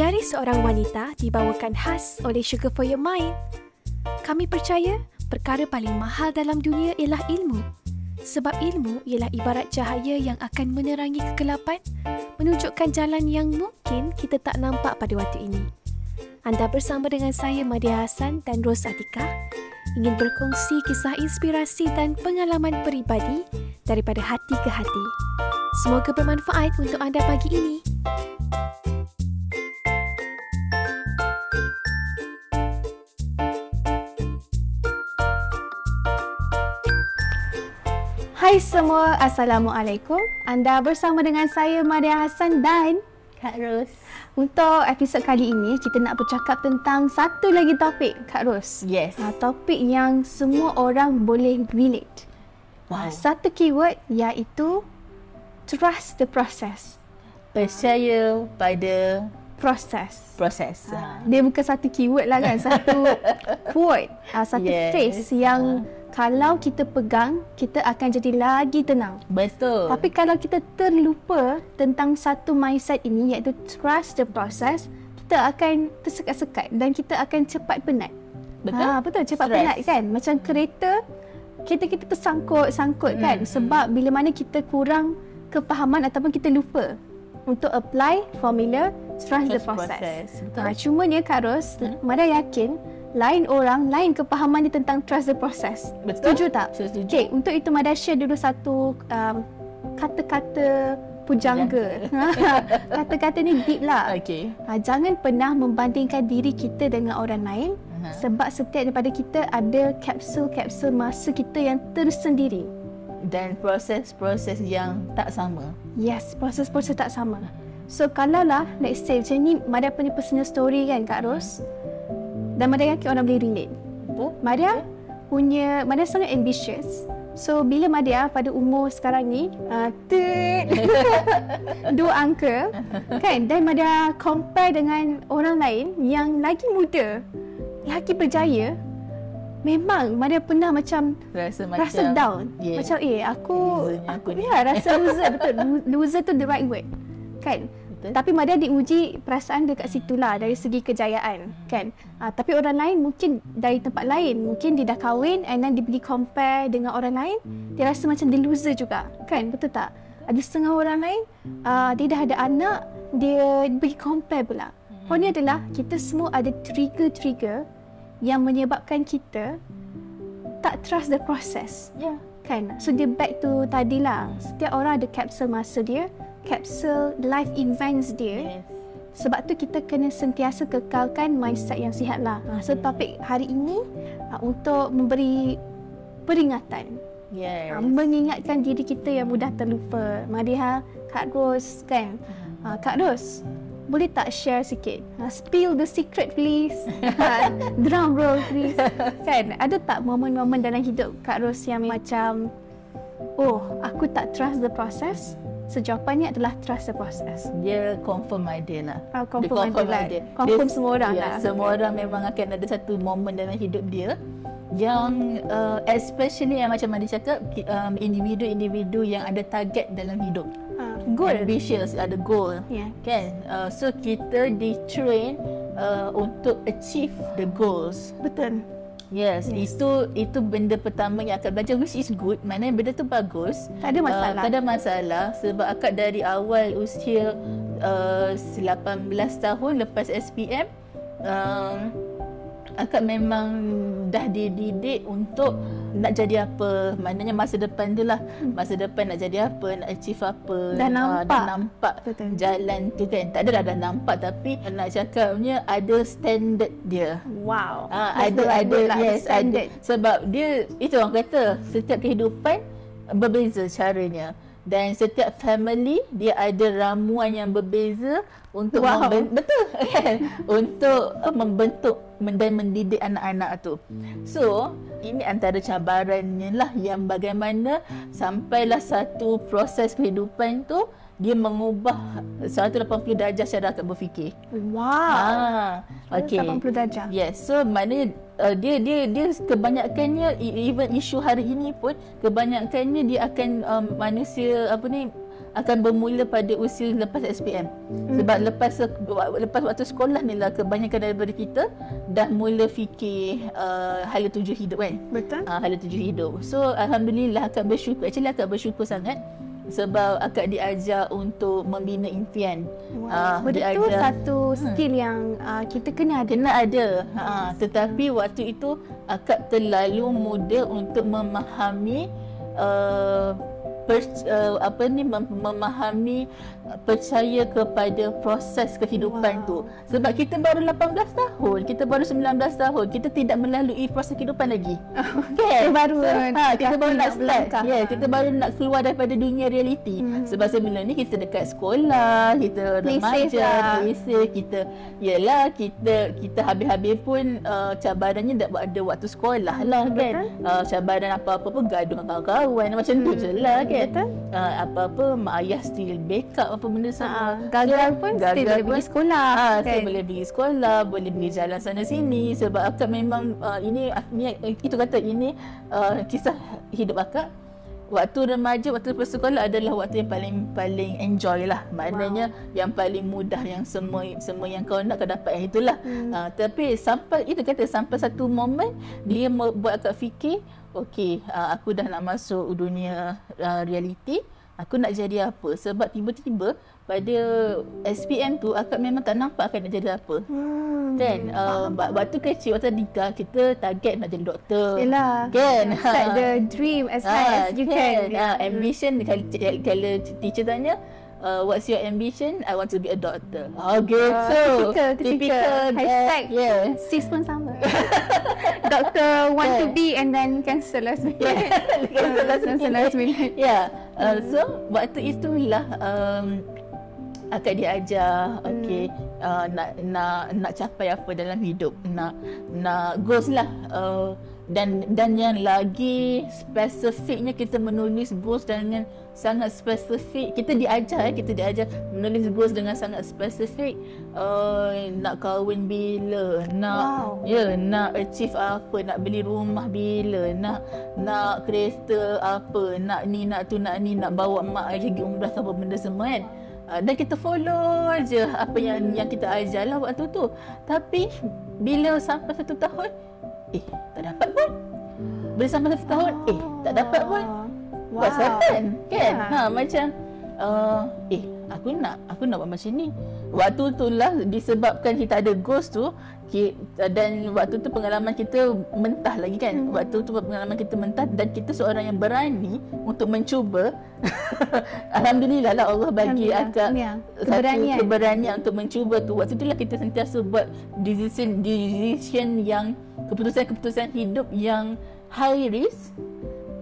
Diari Seorang Wanita dibawakan khas oleh Sugar for Your Mind. Kami percaya perkara paling mahal dalam dunia ialah ilmu. Sebab ilmu ialah ibarat cahaya yang akan menerangi kegelapan, menunjukkan jalan yang mungkin kita tak nampak pada waktu ini. Anda bersama dengan saya, Maria Hassan dan Ros Atiqah, ingin berkongsi kisah inspirasi dan pengalaman peribadi daripada hati ke hati. Semoga bermanfaat untuk anda pagi ini. Hai semua, Assalamualaikum. Anda bersama dengan saya, Maria Hassan dan Kak Ros. Untuk episod kali ini, kita nak bercakap tentang satu lagi topik, Kak Ros. Yes. Topik yang semua orang boleh relate. Wow. Satu keyword iaitu trust the process. Percaya pada proses. Dia bukan satu keyword lah kan, satu quote, satu phrase yang kalau kita pegang, kita akan jadi lagi tenang. Betul. Tapi kalau kita terlupa tentang satu mindset ini, iaitu trust the process, kita akan tersekat-sekat dan kita akan cepat penat. Betul? Betul, cepat stress. Penat kan? Macam kereta, kita tersangkut-sangkut kan? Sebab bila mana kita kurang kepahaman ataupun kita lupa untuk apply formula trust the process. Cuma ni Kak Ros, Mada yakin lain orang, lain kepahaman dia tentang trust the process. Betul. Setuju tak? Setuju. Okay, untuk itu Mada share dulu satu kata-kata pujangga. Kata-kata ni deep lah. Okay. Jangan pernah membandingkan diri kita dengan orang lain. Sebab setiap daripada kita ada kapsul-kapsul masa kita yang tersendiri. Dan proses-proses yang tak sama. Yes, proses-proses tak sama. So, kalau lah, let's say macam ni, Maria punya personal story kan, Kak Ros. Dan Maria yakin orang boleh relate. Maria sangat ambitious. So, bila Maria pada umur sekarang ni, dua angka, kan? Dan Maria compare dengan orang lain yang lagi muda, lagi berjaya. Memang Maria pernah macam rasa down. Yeah. Macam, rasa loser. Betul, loser tu the right word, kan? Betul. Tapi Maria diuji perasaan dia kat situ lah, dari segi kejayaan, kan? Tapi orang lain mungkin dari tempat lain, mungkin dia dah kahwin and then dia pergi compare dengan orang lain, dia rasa macam dia loser juga, kan? Betul tak? Ada setengah orang lain, dia dah ada anak, dia pergi compare pula. Poinnya adalah kita semua ada trigger yang menyebabkan kita tak trust the process. Yeah. Kan? So dia back to tadi lah. Setiap orang ada kapsul masa dia, kapsul life events dia. Yes. Sebab tu kita kena sentiasa kekalkan mindset yang sihat lah. So topik hari ini untuk memberi peringatan. Yes. Mengingatkan diri kita yang mudah terlupa. Madiha, Kak Ros kan? Kak Ros, boleh tak share sikit? Spill the secret please. Drum roll please. Kan? Ada tak momen-momen dalam hidup Kak Ros yang macam, oh, aku tak trust the process? So jawapannya adalah trust the process. Dia confirm idea lah. Confirm idea. Confirm dia, semua orang lah. Semua orang memang akan ada satu momen dalam hidup dia yang especially yang macam Madi cakap, individu-individu yang ada target dalam hidup. Ambitious, ada goal, kan? So kita di-train untuk achieve the goals. Betul. Yes, itu benda pertama yang akak belajar, which is good. Maknanya benda tu bagus. Tak ada masalah sebab akak dari awal usia 18 tahun lepas SPM, akak memang dah dididik untuk nak jadi apa. Maknanya masa depan tu lah. Masa depan nak jadi apa, nak achieve apa. Dah nampak jalan tu kan. Tak ada dah nampak, tapi nak cakapnya ada standard dia. Wow. Ada standard. Sebab dia, itu orang kata, setiap kehidupan berbeza caranya. Dan setiap family dia ada ramuan yang berbeza untuk untuk membentuk dan mendidik anak-anak tu. So ini antara cabarannya lah, yang bagaimana sampailah satu proses kehidupan tu dia mengubah 180 darjah cara akak berfikir. Wow. Okay. 180 darjah. Yes. So maknanya dia kebanyakannya, even isu hari ini pun kebanyakannya dia akan manusia akan bermula pada usia lepas SPM. Sebab lepas waktu sekolah ni lah kebanyakan daripada kita dah mula fikir hala tuju hidup kan. Betul. Hala tuju hidup. So alhamdulillah akak bersyukur, actually akak bersyukur sangat sebab akak diajar untuk membina impian. Wow. Betul, satu skill yang kita kena ada. Tetapi waktu itu akak terlalu muda untuk memahami memahami, percaya kepada proses kehidupan tu. Sebab kita baru 18 tahun, kita baru 19 tahun, kita tidak melalui proses kehidupan lagi. Kita baru nak start. Kita baru nak keluar daripada dunia realiti. Sebab sebelum ni kita dekat sekolah, kita remaja, kita kita habis-habis pun cabarannya ada waktu sekolah lah kan. Cabaran apa-apa pun gaduh dengan kawan-kawan macam tu je lah kan. Apa-apa mak ayah still back up apa benda semua. Gagal pun boleh pergi sekolah. Saya boleh pergi sekolah, boleh pergi jalan sana sini sebab akak memang ini kisah hidup akak. Waktu remaja, waktu persekolahan adalah waktu yang paling enjoy lah. Maknanya yang paling mudah, yang semua yang kau nak kau dapat, yang itulah. Tapi sampai satu momen dia buat akak fikir, Okey, aku dah nak masuk dunia realiti, aku nak jadi apa? Sebab tiba-tiba pada SPM tu akak memang tak nampak akak nak jadi apa. Kan waktu kecil, waktu nikah, kita target nak jadi doktor. Yalah. Kan set the dream as high as you can. Ambition, kalau teacher tanya what's your ambition? I want to be a doctor. Okay, so typical hashtag sis pun sama. Doctor want to be and then cancel last minute. So waktu itulah akak diajar nak capai apa dalam hidup, nak goals lah. Dan yang lagi spesifiknya, kita menulis goals dengan sangat spesifik. Kita diajar menulis goals dengan sangat spesifik. Nak kahwin bila, nak achieve apa, nak beli rumah bila, nak kereta apa, nak ni nak bawa mak pergi umrah apa benda semua kan. Dan kita follow aje apa yang kita ajarlah waktu tu. Tapi bila sampai 1 tahun, tak dapat pun. Bila sampai 1 tahun, tak dapat pun. What's happen? Kan? Macam aku nak buat macam ni. Waktu tu lah disebabkan kita ada goals tu, dan waktu tu pengalaman kita mentah lagi kan. Dan kita seorang yang berani untuk mencuba. Alhamdulillah lah Allah bagi akak keberanian untuk mencuba tu. Waktu tu lah kita sentiasa buat decision yang keputusan hidup yang high risk,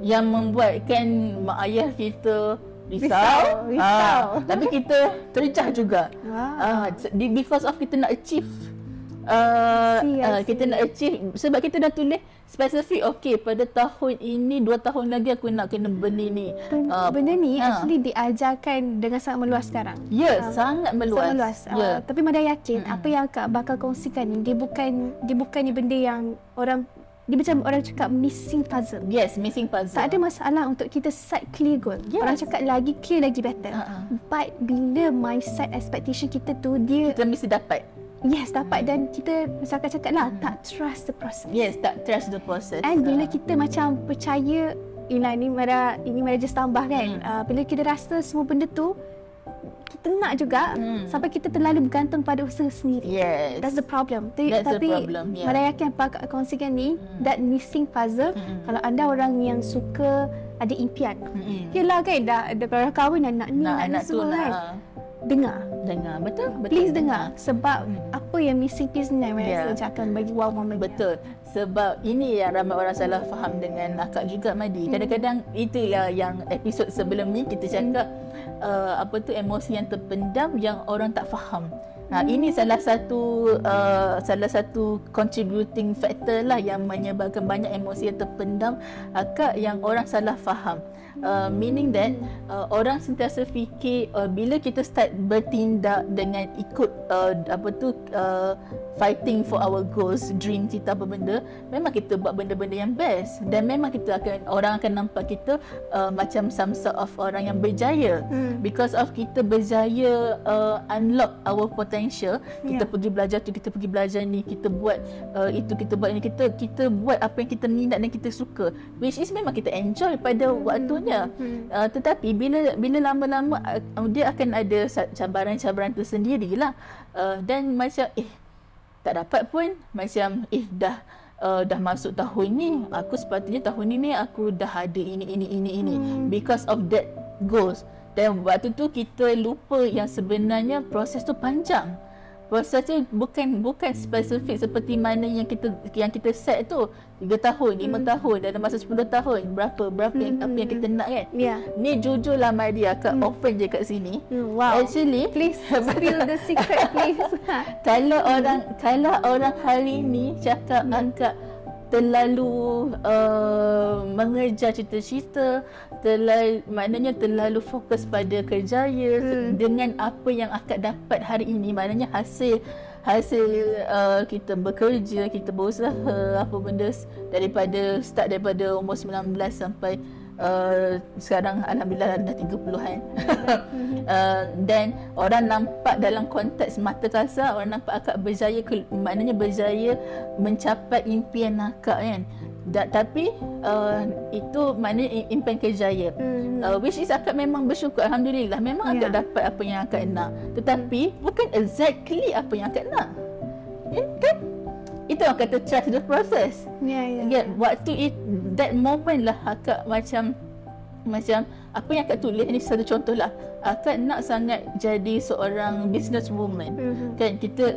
yang membuatkan mak ayah kita risau. Tapi kita terjah juga. Because of kita nak achieve. Kita nak achieve sebab kita dah tulis spesifik, pada tahun ini, 2 tahun lagi aku nak kena beli ni. Benda ni actually diajarkan dengan sangat meluas sekarang. Sangat meluas. Tapi Madiha yakin apa yang akak bakal kongsikan ni, dia bukan benda yang orang, dia macam orang cakap missing puzzle. Yes, missing puzzle. Tak ada masalah untuk kita set clear goal. Yes. Orang cakap lagi clear lagi better. But bila mindset, expectation kita tu, dia kita mesti dapat. Yes, dapat. Dan kita misalkan cakap lah, tak trust the process. Yes, tak trust the process. And bila kita macam percaya, ini Madiha just tambah kan. Bila kita rasa semua benda tu, kita nak juga, sampai kita terlalu bergantung pada usaha sendiri. Yes. That's the problem. Tapi Madiha yakin apa kongsikan ni, that missing puzzle, kalau anda orang yang suka ada impian. Yelah kan, dah kalau kahwin nak semua tu, kan. Dengar betul. Please dengar. Sebab apa yang missing piece ni saya cakapkan bagi wow moment. Betul. Sebab ini yang ramai orang salah faham dengan akak juga, Madi. Kadang-kadang itulah yang episod sebelum ni kita cakap emosi yang terpendam yang orang tak faham. Ini salah satu contributing factor lah yang menyebabkan banyak emosi yang terpendam akak yang orang salah faham. meaning that orang sentiasa fikir bila kita start bertindak dengan ikut fighting for our goals, dream kita apa benda, memang kita buat benda-benda yang best dan memang kita akan, orang akan nampak kita macam some sort of orang yang berjaya. Because of kita berjaya unlock our potential, kita pergi belajar tu, kita pergi belajar ni, kita buat itu, kita buat ni, kita buat apa yang kita minat dan kita suka, which is memang kita enjoy pada waktunya. Tetapi bila lama-lama dia akan ada cabaran-cabaran tersendirilah, dan macam tak dapat pun, macam dah masuk tahun ni, aku sepatutnya tahun ni aku dah ada ini. Because of that goals, dan waktu tu kita lupa yang sebenarnya proses tu panjang. Proses tu bukan spesifik seperti mana yang kita set tu 3 tahun, 5 tahun, dalam masa 10 tahun berapa apa yang kita nak kan. Ni jujurlah Maria, Kak open je kat sini. Wow. Actually please spill the secret please. Kalau orang hari ni cakap angkat terlalu mengejar cita-cita, terlalu fokus pada kerjaya dengan apa yang akak dapat hari ini, maknanya hasil kita bekerja, kita berusaha apa benda daripada umur 19 sampai sekarang alhamdulillah dah 30-an. Dan orang nampak dalam konteks mata kasar, orang nampak akak berjaya, maknanya berjaya mencapai impian akak kan. Tapi itu maknanya impian kejaya, which is akak memang bersyukur, alhamdulillah memang akak dapat apa yang akak nak, tetapi bukan exactly apa yang akak nak kan. Itu orang kata trust the process. Waktu that moment lah akak macam apa yang akak tulis ni, satu contoh lah, akak nak sangat jadi seorang businesswoman kan. Kita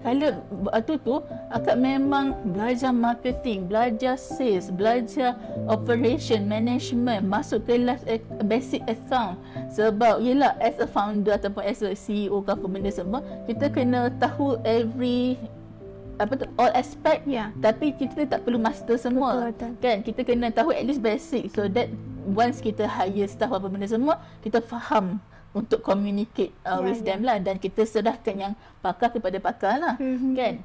kalau waktu tu akak memang belajar marketing, belajar sales, belajar operation management, masuk kelas basic account, sebab yelah as a founder ataupun as a CEO ke apa benda semua, kita kena tahu all aspect. Tapi kita tak perlu master semua. Betul. Kan, kita kena tahu at least basic, so that once kita hire staff apa benda semua, kita faham untuk communicate with them lah, dan kita serahkan yang pakar kepada pakar lah kan.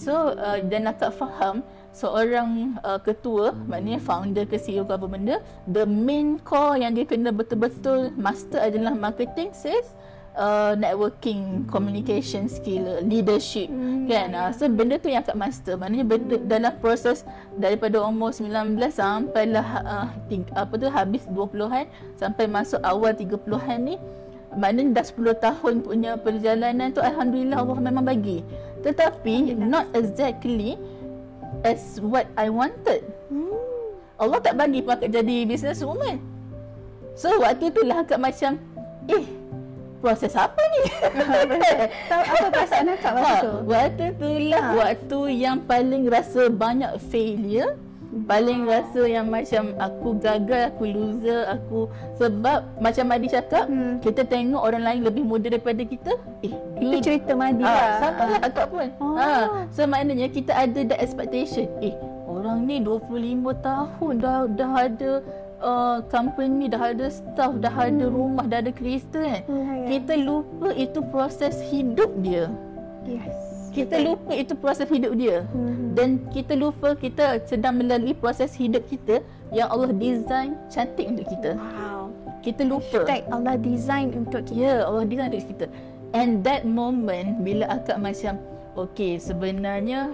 So dan akak faham seorang ketua, maknanya founder ke CEO ke apa benda, the main core yang dia kena betul-betul master adalah marketing, sales, networking, communication skill, leadership kan. So benda tu yang akak master, maknanya dalam proses daripada umur 19 sampai habis 20-an sampai masuk awal 30-an ni, maknanya dah 10 tahun punya perjalanan tu, alhamdulillah Allah memang bagi, tetapi not exactly as what I wanted. Allah tak bagi pun akak jadi businesswoman. So waktu tu lah akak macam proses apa ni? Tahu apa perasaan akak waktu tu? Waktu tu lah waktu yang paling rasa banyak failure, paling rasa yang macam aku gagal, aku loser, aku, sebab macam Madi cakap, kita tengok orang lain lebih muda daripada kita. Itu cerita Madi lah. Sama lah akak pun. So maknanya kita ada that expectation. Orang ni 25 tahun dah ada company, dah ada staff, dah ada rumah, dah ada kereta kan. Kita lupa itu proses hidup dia. Kita lupa itu proses hidup dia. Dan kita lupa kita sedang melalui proses hidup kita yang Allah design cantik untuk kita. Wow. Kita lupa. Allah design untuk kita. Allah design untuk kita. And that moment bila akak macam sebenarnya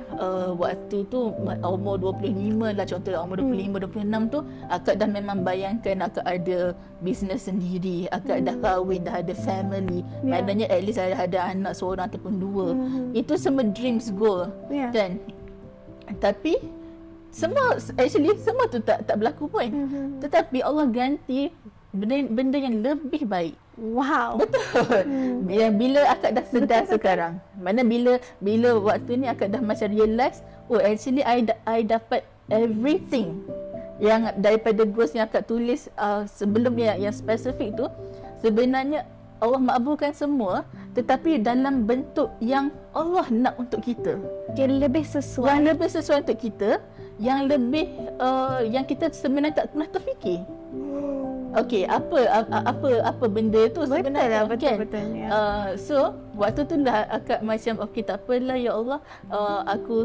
waktu tu umur 25 lah, contohlah umur 25, 26 tu akak dah memang bayangkan akak ada bisnes sendiri, akak dah kahwin, dah ada family, maknanya at least ada anak seorang ataupun dua. Itu semua dreams, goal kan. Tapi semua tu tak berlaku pun. Tetapi Allah ganti benda yang lebih baik. Wow. Betul. Bila akak dah sedar sekarang, mana bila waktu ni akak dah macam realise, actually I dapat everything yang daripada goals yang akak tulis sebelum yang spesifik tu. Sebenarnya Allah makbulkan semua, tetapi dalam bentuk yang Allah nak untuk kita, yang lebih sesuai untuk kita, yang lebih yang kita sebenarnya tak pernah terfikir. Okey, apa benda tu sebenarnya? Betul. Ya. So waktu tu lah akak macam okey, tak apalah ya Allah, aku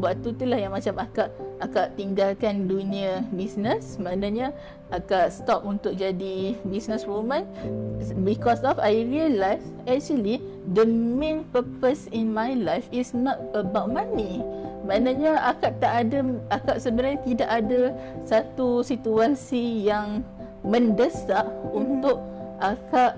waktu tu lah yang macam akak tinggalkan dunia bisnes, maknanya akak stop untuk jadi business woman because of I realise actually the main purpose in my life is not about money. Maknanya akak sebenarnya tidak ada satu situasi yang mendesak untuk akak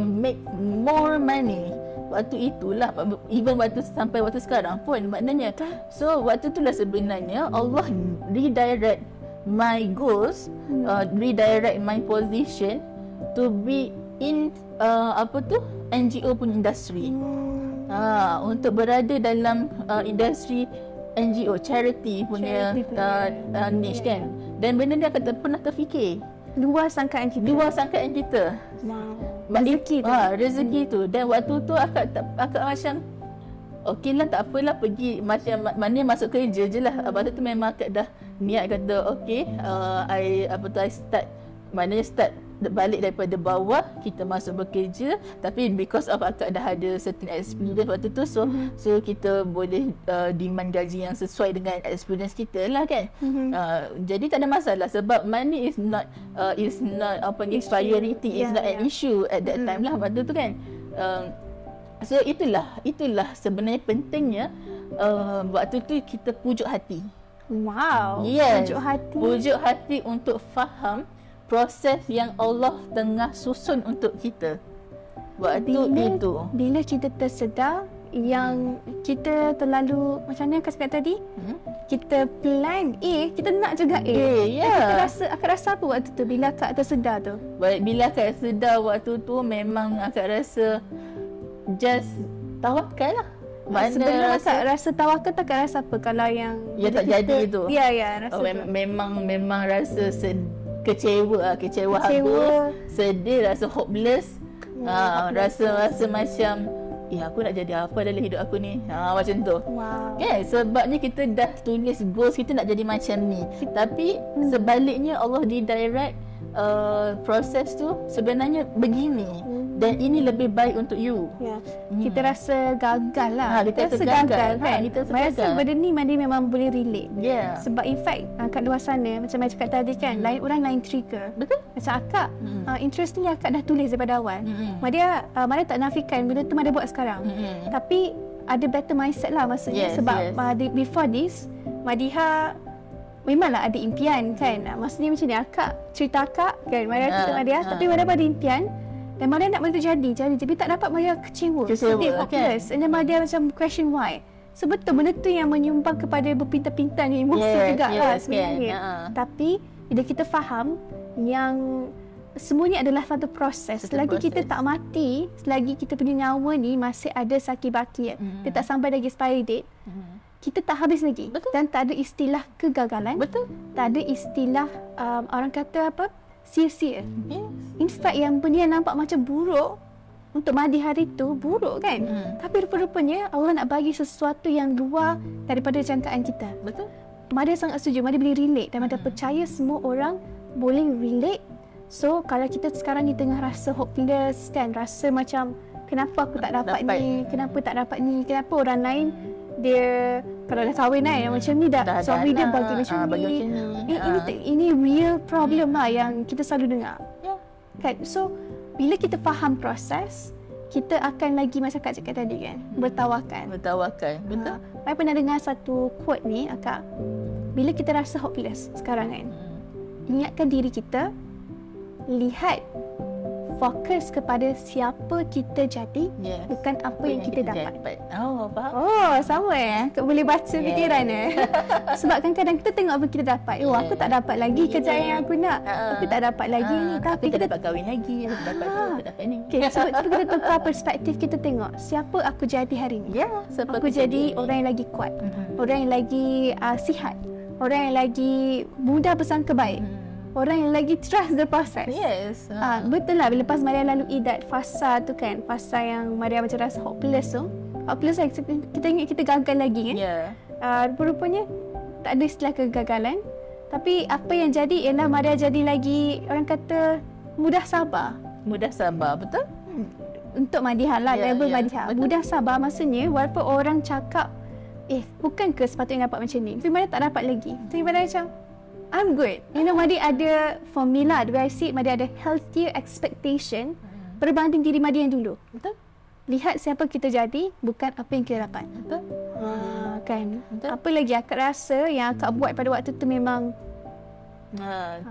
make more money. Waktu itulah, even waktu sampai waktu sekarang pun maknanya. So waktu itulah sebenarnya Allah redirect my goals, redirect my position to be in NGO punya industri. Untuk berada dalam industri NGO, charity punya niche kan. Dan benda ni akan pernah terfikir luar sangkaan kita. Wow. Rezeki tu. Dan waktu tu akak macam okey lah, tak apalah pergi macam mana masuk kerja je lah. Waktu tu memang akak dah niat kata okey, I start, maknanya start balik daripada bawah, kita masuk bekerja. Tapi because of akak dah ada certain experience waktu tu, so kita boleh demand gaji yang sesuai dengan experience kita lah kan. Jadi tak ada masalah sebab money is not priority, is not an issue at that time lah waktu tu kan. So itulah sebenarnya pentingnya waktu tu kita pujuk hati. Wow, yes. Pujuk hati untuk faham proses yang Allah tengah susun untuk kita. Bila kita tersedar yang kita terlalu, macam mana kata tadi, kita plan A, kita nak juga A. Akak rasa apa waktu tu bila akak tersedar tu? Bila akak sedar waktu tu, memang akak rasa just tawakal lah. Sebenarnya rasa tawakal, tak rasa apa kalau yang tak jadi tu. Memang rasa kecewa, sedih, rasa hopeless. Rasa macam aku nak jadi apa dalam hidup aku ni, macam tu. Wow. Okay, sebabnya kita dah tulis goals kita nak jadi macam ni, tapi sebaliknya Allah redirect proses tu sebenarnya begini, dan ini lebih baik untuk you. Kita rasa gagal lah. Kita rasa gagal. Rasa benda ni memang boleh relate. Sebab in fact kat luar sana, macam saya cakap tadi kan, lain orang lain trigger. Betul. Macam akak, interestingly akak dah tulis daripada awal. Maria tak nafikan benda tu Maria buat sekarang. Tapi ada better mindset lah maksudnya. Sebab before this, Madiha memanglah ada impian kan. Maksudnya macam ni, akak cerita akak kan, Maria cerita Maria, tapi Maria ada impian. Dan Maria nak benda tu jadi. Tapi tak dapat, Maria kecewa. Sedih, hopeless. And then Maria macam question why. So betul, benda tu yang menyumbang kepada berpintar-pintar emosi juga lah sebenarnya. Tapi bila kita faham yang semuanya adalah satu proses. Selagi kita tak mati, selagi kita punya nyawa ni masih ada saki baki. Kita tak sampai lagi expiry date. Kita tak habis lagi. Betul. Dan tak ada istilah kegagalan. Betul. Tak ada istilah orang kata apa? Sia-sia. In fact yang benda yang nampak macam buruk untuk Madiha hari tu, buruk kan? Tapi rupa-rupanya Allah nak bagi sesuatu yang luar daripada jangkaan kita. Betul. Madiha sangat setuju. Madiha boleh relate dan Madiha percaya semua orang boleh relate. So kalau kita sekarang ni tengah rasa hopeless kan, rasa macam kenapa aku tak dapat. Ni, kenapa tak dapat ni, kenapa orang lain dia kalau dah kahwin kan, macam ni dah suami dia bagi macam ni. Ini real problem lah yang kita selalu dengar. Kan? So bila kita faham proses, kita akan lagi macam Kak cakap tadi kan, bertawakal. Betul. Saya pernah dengar satu quote ni akak. Bila kita rasa hopeless sekarang kan, ingatkan diri kita, lihat, fokus kepada siapa kita jadi, bukan apa yang kita dapat. Sama Kau boleh baca fikiran Sebab kadang-kadang kita tengok apa kita dapat. Aku tak dapat lagi kerjaan yang aku nak. Aku tak dapat lagi ni, tapi kita dapat kahwin lagi, aku dapat tu, aku dapat ni. Okay, so kita tukar perspektif, kita tengok siapa aku jadi hari ni. Aku jadi orang yang lagi kuat, orang yang lagi sihat, orang yang lagi mudah bersangka baik. Orang yang lagi trust the process. Yes. Betul lah, lepas Maria lalui that fasa tu kan, fasa yang Maria macam rasa hopeless tu. Hopeless lah, kita ingat kita gagal lagi kan. Rupanya tak ada istilah kegagalan. Tapi apa yang jadi ialah Maria jadi lagi, orang kata, mudah sabar. Mudah sabar, betul? Untuk Madiha lah, level Madiha. Betul. Mudah sabar maksudnya walaupun orang cakap, bukan ke sepatutnya dapat macam ni? Tapi Maria tak dapat lagi. Tapi Maria macam, I'm good. You know, Maria ada formula, the way I see it, Maria ada healthier expectation berbanding diri Maria yang dulu. Betul? Lihat siapa kita jadi, bukan apa yang kita dapat. Betul? Kan? Betul? Apa lagi akak rasa yang akak buat pada waktu tu memang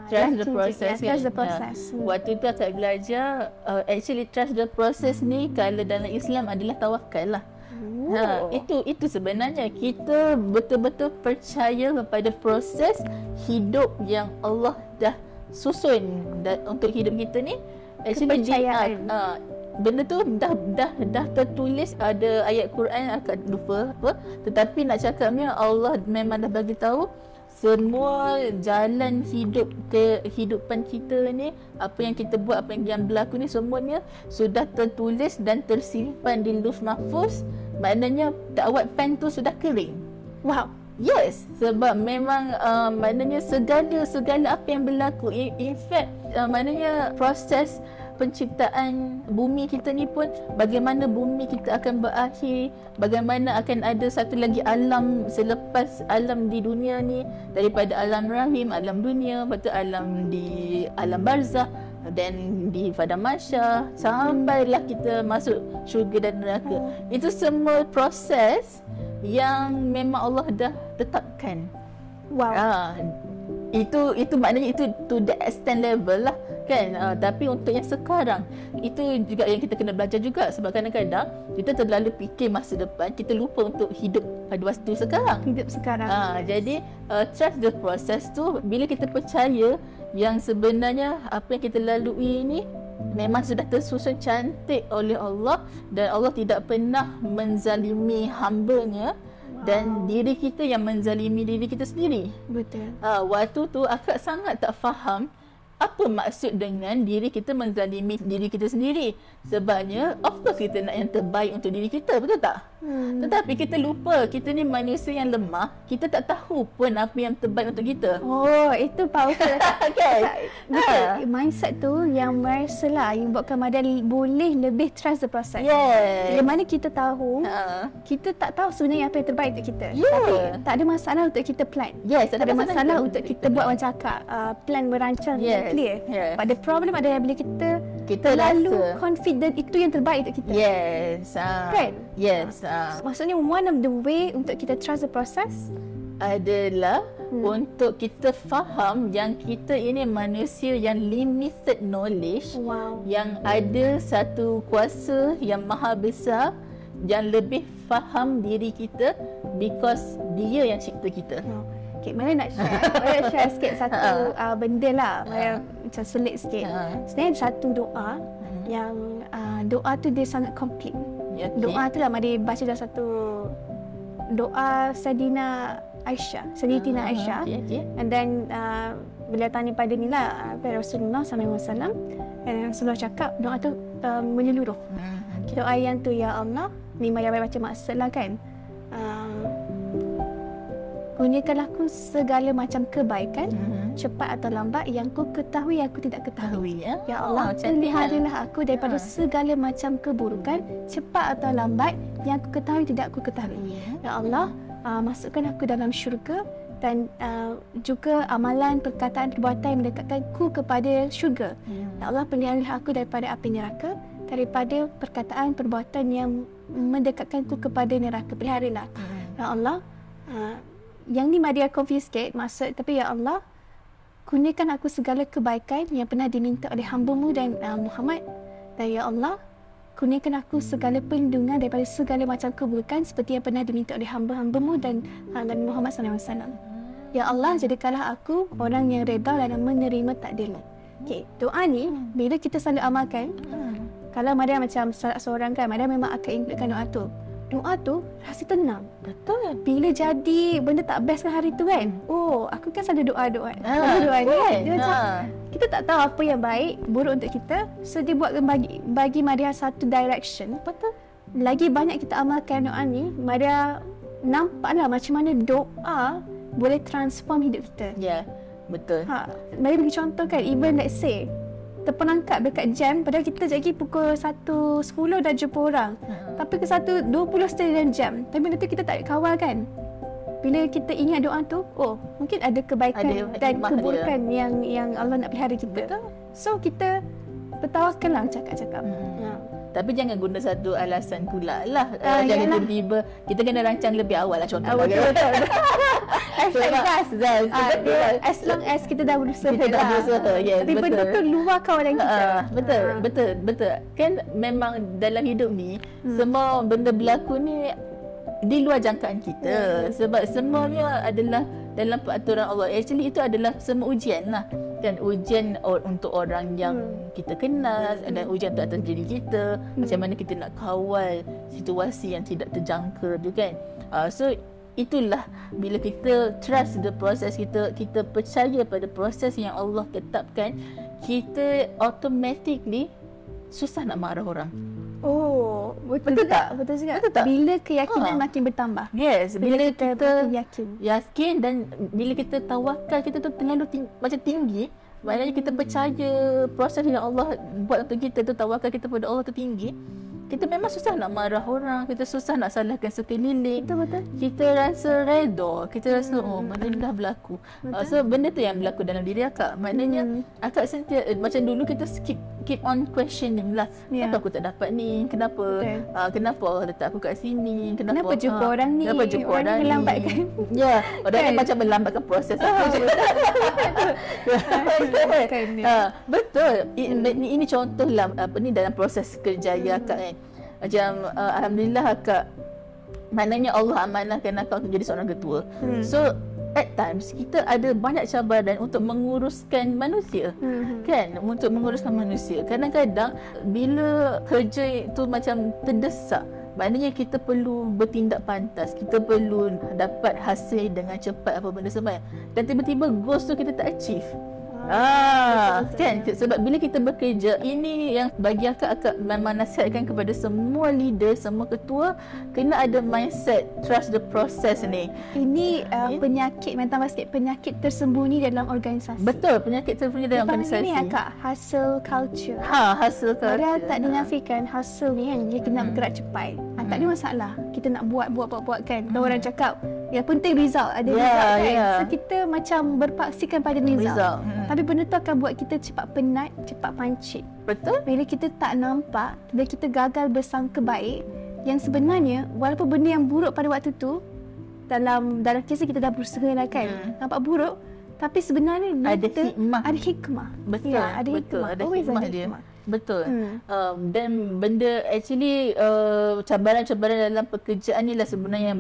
trust the process. Trust the process. Waktu tu akak belajar, actually trust the process ni kalau dalam Islam adalah tawakal lah. Itu sebenarnya kita betul-betul percaya kepada proses hidup yang Allah dah susun untuk hidup kita ni. Actually kepercayaan. Benda tu dah tertulis, ada ayat Quran akak lupa apa, tetapi nak cakapnya Allah memang dah bagi tahu semua jalan hidup kehidupan kita ni, apa yang kita buat, apa yang berlaku ni semuanya sudah tertulis dan tersimpan di luf mahfuz. Maknanya takwat pen tu sudah kering. Wow. Yes, sebab memang maknanya segala apa yang berlaku, in fact maknanya proses penciptaan bumi kita ni pun, bagaimana bumi kita akan berakhir, bagaimana akan ada satu lagi alam selepas alam di dunia ni, daripada alam rahim, alam dunia, betul, alam di alam barzah dan di fana mahsyar, sampailah kita masuk syurga dan neraka. Itu semua proses yang memang Allah dah tetapkan. Wow. Itu maknanya itu to the extent level lah kan. Tapi untuk yang sekarang, itu juga yang kita kena belajar juga, sebab kadang-kadang kita terlalu fikir masa depan, kita lupa untuk hidup pada waktu sekarang. Jadi trust the process tu, bila kita percaya yang sebenarnya apa yang kita lalui ini memang sudah tersusun cantik oleh Allah, dan Allah tidak pernah menzalimi hamba-Nya. Dan diri kita yang menzalimi diri kita sendiri. Betul. Waktu tu akak sangat tak faham apa maksud dengan diri kita menzalimi diri kita sendiri. Sebabnya of course kita nak yang terbaik untuk diri kita, betul tak? Tetapi kita lupa kita ni manusia yang lemah, kita tak tahu pun apa yang terbaik untuk kita. Oh, itu powerful. Okay. Betul. Mindset tu yang merasalah yang buatkan Madiha boleh lebih trust the process. Yes. Yang mana kita tahu, kita tak tahu sebenarnya apa yang terbaik untuk kita. Tapi tak ada masalah untuk kita plan. Yes, tak ada masalah untuk kita buat macam akak, plan merancang yang clear. Pada problem ada bila kita lalu rasa confident itu yang terbaik untuk kita. Yes. Kan? Yes. Maksudnya one of the way untuk kita trust the process adalah untuk kita faham yang kita ini manusia yang limited knowledge, yang ada satu kuasa yang maha besar yang lebih faham diri kita because dia yang cipta kita. Okay, Maya nak share. Maya share sikit satu benda lah. Maya macam sulit sikit. Sebenarnya satu doa yang doa tu dia sangat komplit. Doa tu lah Maya baca dalam satu doa Saidina Aisyah. And then bila tanya pada ni lah Rasulullah SAW, Rasulullah cakap doa tu menyeluruh. Doa yang tu, ya Allah, ni Maya baca maksud lah kan, gunakanlah aku segala macam kebaikan, cepat atau lambat, yang ku ketahui, yang ku tidak ketahui. Ya Allah, peliharalah aku daripada segala macam keburukan, cepat atau lambat, yang ku ketahui, tidak ku ketahui. Ya Allah, masukkan aku dalam syurga, dan juga amalan, perkataan, perbuatan yang mendekatkan ku kepada syurga. Ya Allah, peliharalah aku daripada api neraka, daripada perkataan, perbuatan yang mendekatkan ku kepada neraka. Peliharalah. Ya Allah, yang ni Madiha confused sikit maksud, tapi ya Allah, kurniakan aku segala kebaikan yang pernah diminta oleh hamba-Mu dan Muhammad, dan ya Allah, kurniakan aku segala perlindungan daripada segala macam keburukan seperti yang pernah diminta oleh hamba-hamba-Mu dan Muhammad SAW. Ya Allah, jadikanlah aku orang yang reda dan menerima takdir-Mu. Okey, doa ni bila kita selalu amalkan, kalau Madiha macam solat seorang kan, Madiha memang akan includekan doa tu rasa tenang. Betul. Bila jadi benda tak best kan hari tu kan, aku kan selalu doa ni kan, dia macam kita tak tahu apa yang baik buruk untuk kita, so dia buat bagi Maria satu direction. Betul. Lagi banyak kita amalkan doa ni, Maria nampaklah macam mana doa boleh transform hidup kita. Betul. Ha, mari bagi contoh kan, even let's say terperangkap dekat jam, padahal kita jadi pukul 1.10 dah jumpa orang. Tapi ke 1.20 still dalam jam. Tapi benda tu kita tak kawal kan. Bila kita ingat doa tu, oh mungkin ada kebaikan, ada dan keburukan yang Allah nak pelihara kita. Betul. So kita bertawakallah cakap-cakap. Tapi jangan guna satu alasan pula lah. Jangan tiba-tiba. Kita kena rancang lebih awal lah contoh. Awal betul. As long as kita dah berusaha. Kita dah berusaha. Yes, tapi betul. Benda tu luar kawalan kita. Betul. Kan memang dalam hidup ni, semua benda berlaku ni di luar jangkaan kita. Sebab semuanya adalah dalam peraturan Allah. Actually itu adalah semua ujian lah. Dan ujian untuk orang yang kita kenal, dan ujian untuk atas diri kita, macam mana kita nak kawal situasi yang tidak terjangka tu kan. So itulah bila kita trust the process, kita percaya pada proses yang Allah tetapkan, kita automatically susah nak marah orang. Oh, betul tak? Betul juga. Bila keyakinan makin bertambah. Yes, bila kita yakin dan bila kita tawakal, kita tu terlalu macam tinggi. Maknanya kita percaya proses yang Allah buat untuk kita tu, tawakal kita pada Allah tu tinggi. Kita memang susah nak marah orang, kita susah nak salahkan sekeliling. Betul. Kita rasa redha, kita rasa oh benda ni dah berlaku. So benda tu yang berlaku dalam diri akak. Maknanya akak sentiasa macam dulu kita keep on questioning lah. Kenapa aku tak dapat ni? Kenapa? Kenapa orang letak aku kat sini? Kenapa jumpa orang ni? Kenapa jumpa orang ni? Melambatkan. Ya, orang ni macam melambatkan proses aku. Betul. Ini contoh lah apa ni dalam proses kerjaya akak kan. Macam alhamdulillah akak, maknanya Allah amanahkan akak untuk jadi seorang ketua. So at times kita ada banyak cabaran untuk menguruskan manusia, kan, untuk menguruskan manusia. Kadang-kadang bila kerja itu macam terdesak, maknanya kita perlu bertindak pantas, kita perlu dapat hasil dengan cepat apa benda semua, dan tiba-tiba goals tu kita tak achieve. Kan, sebab bila kita bekerja, ini yang bagi akak memang nasihatkan kepada semua leader, semua ketua, kena ada mindset trust the process ni. Ini penyakit mental basket, penyakit tersembunyi dalam organisasi. Betul, penyakit tersembunyi dalam organisasi. Ini akak hustle culture. Hustle culture. Padahal tak dinafikan hustle ni kan, dia kena bergerak cepat. Tak ada masalah. Kita nak buat kan. Kalau orang cakap yang penting result, ada result kan. So kita macam berpaksikan pada result. Tapi benda tu akan buat kita cepat penat, cepat pancit. Betul. Bila kita tak nampak, bila kita gagal bersangka baik, yang sebenarnya walaupun benda yang buruk pada waktu tu, dalam kisah kita dah berusaha lah kan. Nampak buruk, tapi sebenarnya ada hikmah. Betul. Ya, ada hikmah. Always ada hikmah. Betul. Dan benda actually cabaran-cabaran dalam pekerjaan ni lah sebenarnya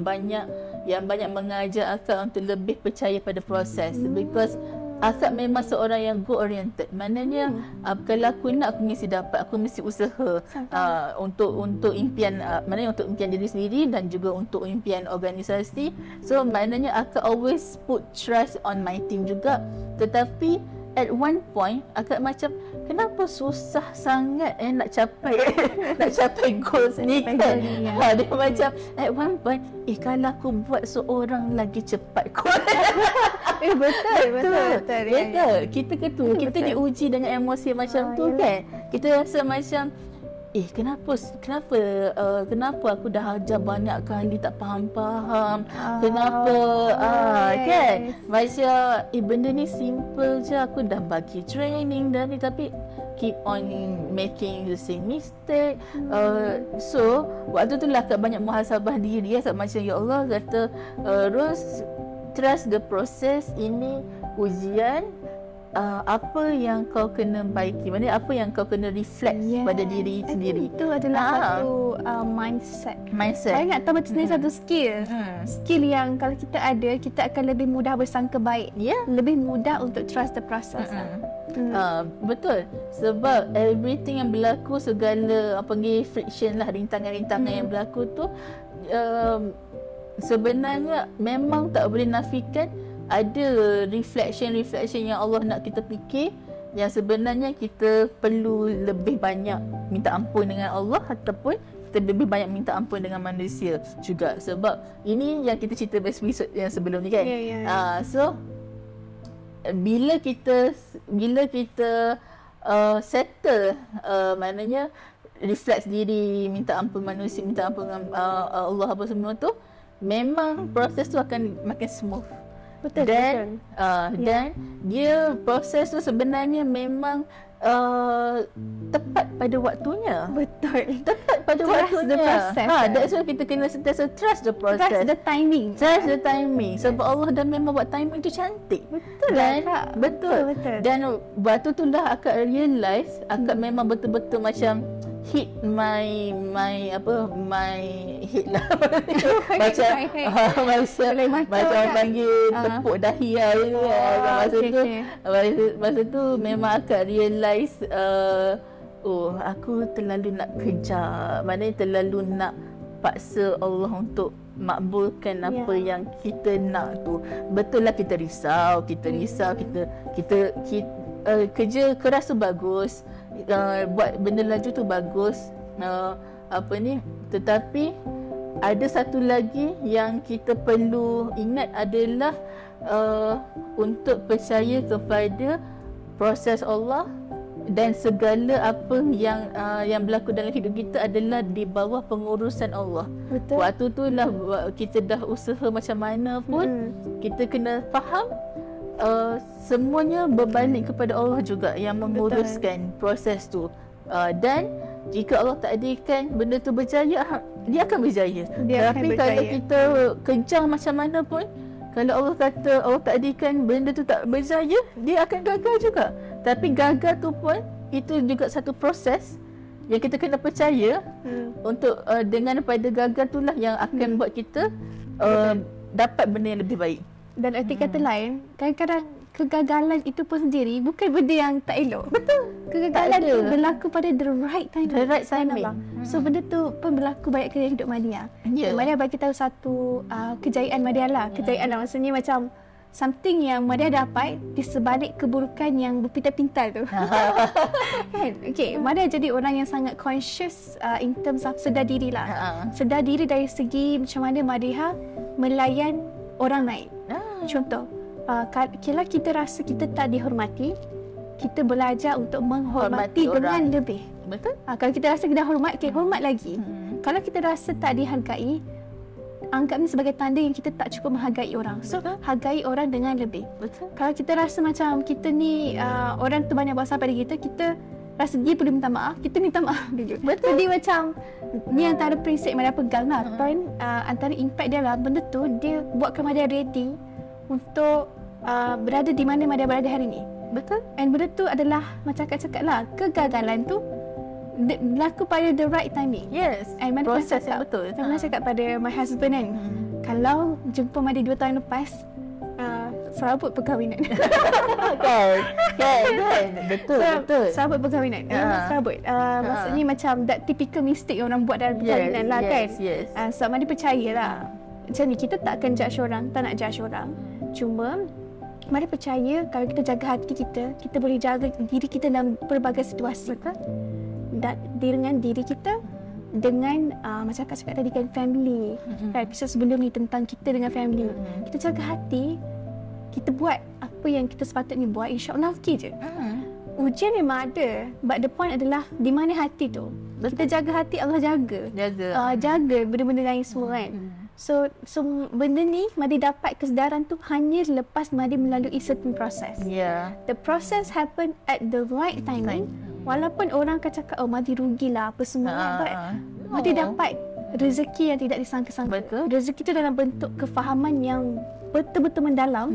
yang banyak mengajar akak untuk lebih percaya pada proses. Because akak memang seorang yang goal oriented. Maknanya kalau aku nak, aku mesti dapat, aku mesti usaha untuk impian, maknanya untuk impian diri sendiri dan juga untuk impian organisasi. So maknanya akak always put trust on my team juga. Tetapi at one point akak macam, kenapa susah sangat nak capai nak capai goals ni kan. Dia macam at one point, kalau aku buat seorang lagi cepat kot. Betul. Kita ketua, kita diuji dengan emosi macam tu kan. Kita rasa macam kenapa aku dah ajar banyak kali tak faham-faham. Kan? Macam benda ni simple je, aku dah bagi training dah ni tapi keep on making the same mistake. So waktu tu lah banyak muhasabah diri sama macam ya Allah kata, Ros, trust the process, ini ujian. Apa yang kau kena baiki, maknanya apa yang kau kena reflect pada diri sendiri. Itu adalah satu mindset. Saya ingat tahu macam ni satu skill. Skill yang kalau kita ada, kita akan lebih mudah bersangka baik. Lebih mudah untuk trust the process. Betul. Sebab everything yang berlaku, segala friction lah, rintangan-rintangan yang berlaku tu, sebenarnya memang tak boleh nafikan ada reflection yang Allah nak kita fikir, yang sebenarnya kita perlu lebih banyak minta ampun dengan Allah ataupun kita lebih banyak minta ampun dengan manusia juga. Sebab ini yang kita cerita episode yang sebelum ni kan. So bila kita settle, maknanya refleks diri, minta ampun manusia, minta ampun Allah apa semua tu, memang proses tu akan makin smooth. Betul. Dan dia proses tu sebenarnya memang tepat pada waktunya. Betul. Tepat pada waktunya. That's why kita kena sentiasa trust the process. Trust the timing. Trust the timing. Sebab Allah dah memang buat timing tu cantik. Betul dan, lah, Kak. Betul. Dan waktu tu dah akak realise, akak memang betul-betul macam hit my hit lah. Macam macam orang panggil tepuk dahi lah. Masa tu memang akak realise aku terlalu nak kerja, maknanya terlalu nak paksa Allah untuk makbulkan apa yang kita nak tu. Betul lah kita risau, kita kerja keras tu bagus, buat benda laju tu bagus, tetapi ada satu lagi yang kita perlu ingat adalah untuk percaya kepada proses Allah, dan segala apa yang berlaku dalam hidup kita adalah di bawah pengurusan Allah. Betul. Waktu tu lah kita dah usaha macam mana pun, kita kena faham semuanya berbalik kepada Allah juga yang menguruskan proses tu. Dan jika Allah takdirkan benda tu berjaya, dia akan berjaya. Tapi kalau kita kencang macam mana pun, kalau Allah kata Allah takdirkan benda tu tak berjaya, dia akan gagal juga. Tapi gagal tu pun itu juga satu proses yang kita kena percaya untuk dengan pada gagal itulah yang akan buat kita dapat benda yang lebih baik. Dan erti kata lain, kadang-kadang kegagalan itu pun sendiri bukan benda yang tak elok. Betul. Kegagalan itu berlaku pada the right time. The right timing. So benda tu pun berlaku banyak kali hidup Madiha. Madiha bagi tahu satu kejayaan Madiha lah. Kejayaan lah maksudnya macam something yang Madiha dapat di sebalik keburukan yang berpintar-pintar tu. Okay, Madiha jadi orang yang sangat conscious in terms of sedar diri lah. Sedar diri dari segi macam mana Madiha melayan orang lain. Contoh, kalau kita rasa kita tak dihormati, kita belajar untuk menghormati dengan lebih. Betul? Kalau kita rasa kita hormat, hormat lagi. Kalau kita rasa tak dihargai, anggap ni sebagai tanda yang kita tak cukup menghargai orang. So, hargai orang dengan lebih. Betul? Kalau kita rasa macam kita ni orang tu banyak buat salah pada kita, kita rasa dia perlu minta maaf, kita minta maaf dulu. Betul. Jadi macam ni antara prinsip Madiha pegang lah. Antara impact dia lah, benda tu dia buatkan Madiha ready untuk berada di mana Madiha berada hari ni. Betul. And benda tu adalah macam cakap lah, kegagalan tu berlaku pada the right timing. Yes. And Madiha proses yang betul. Saya pernah cakap pada my husband kan, kalau jumpa Madiha 2 tahun lepas, serabut perkahwinan. Kan. Betul. Serabut perkahwinan. Serabut. Maksudnya macam that typical mistake orang buat dalam perkahwinan lah kan. Yes. So Madiha percaya lah. Macam ni kita tak akan judge orang, tak nak judge orang. Cuma Madiha percaya kalau kita jaga hati kita, kita boleh jaga diri kita dalam pelbagai situasi. Betul. Dan dengan diri kita, dengan macam Kak cakap tadi kan, family. Episode sebelum ni tentang kita dengan family. Kita jaga hati, kita buat apa yang kita sepatutnya buat, insya-Allah okey je. Ujian memang ada, but the point adalah di mana hati tu. Betul. Kita jaga hati, Allah jaga benda-benda lain semua kan. So benda ni Madiha dapat kesedaran tu hanya lepas Madiha melalui certain proses. The process happen at the right timing. Walaupun orang akan cakap Madiha rugilah apa semua, but Madiha dapat rezeki yang tidak disangka-sangka. Betul. Rezeki tu dalam bentuk kefahaman yang betul-betul mendalam,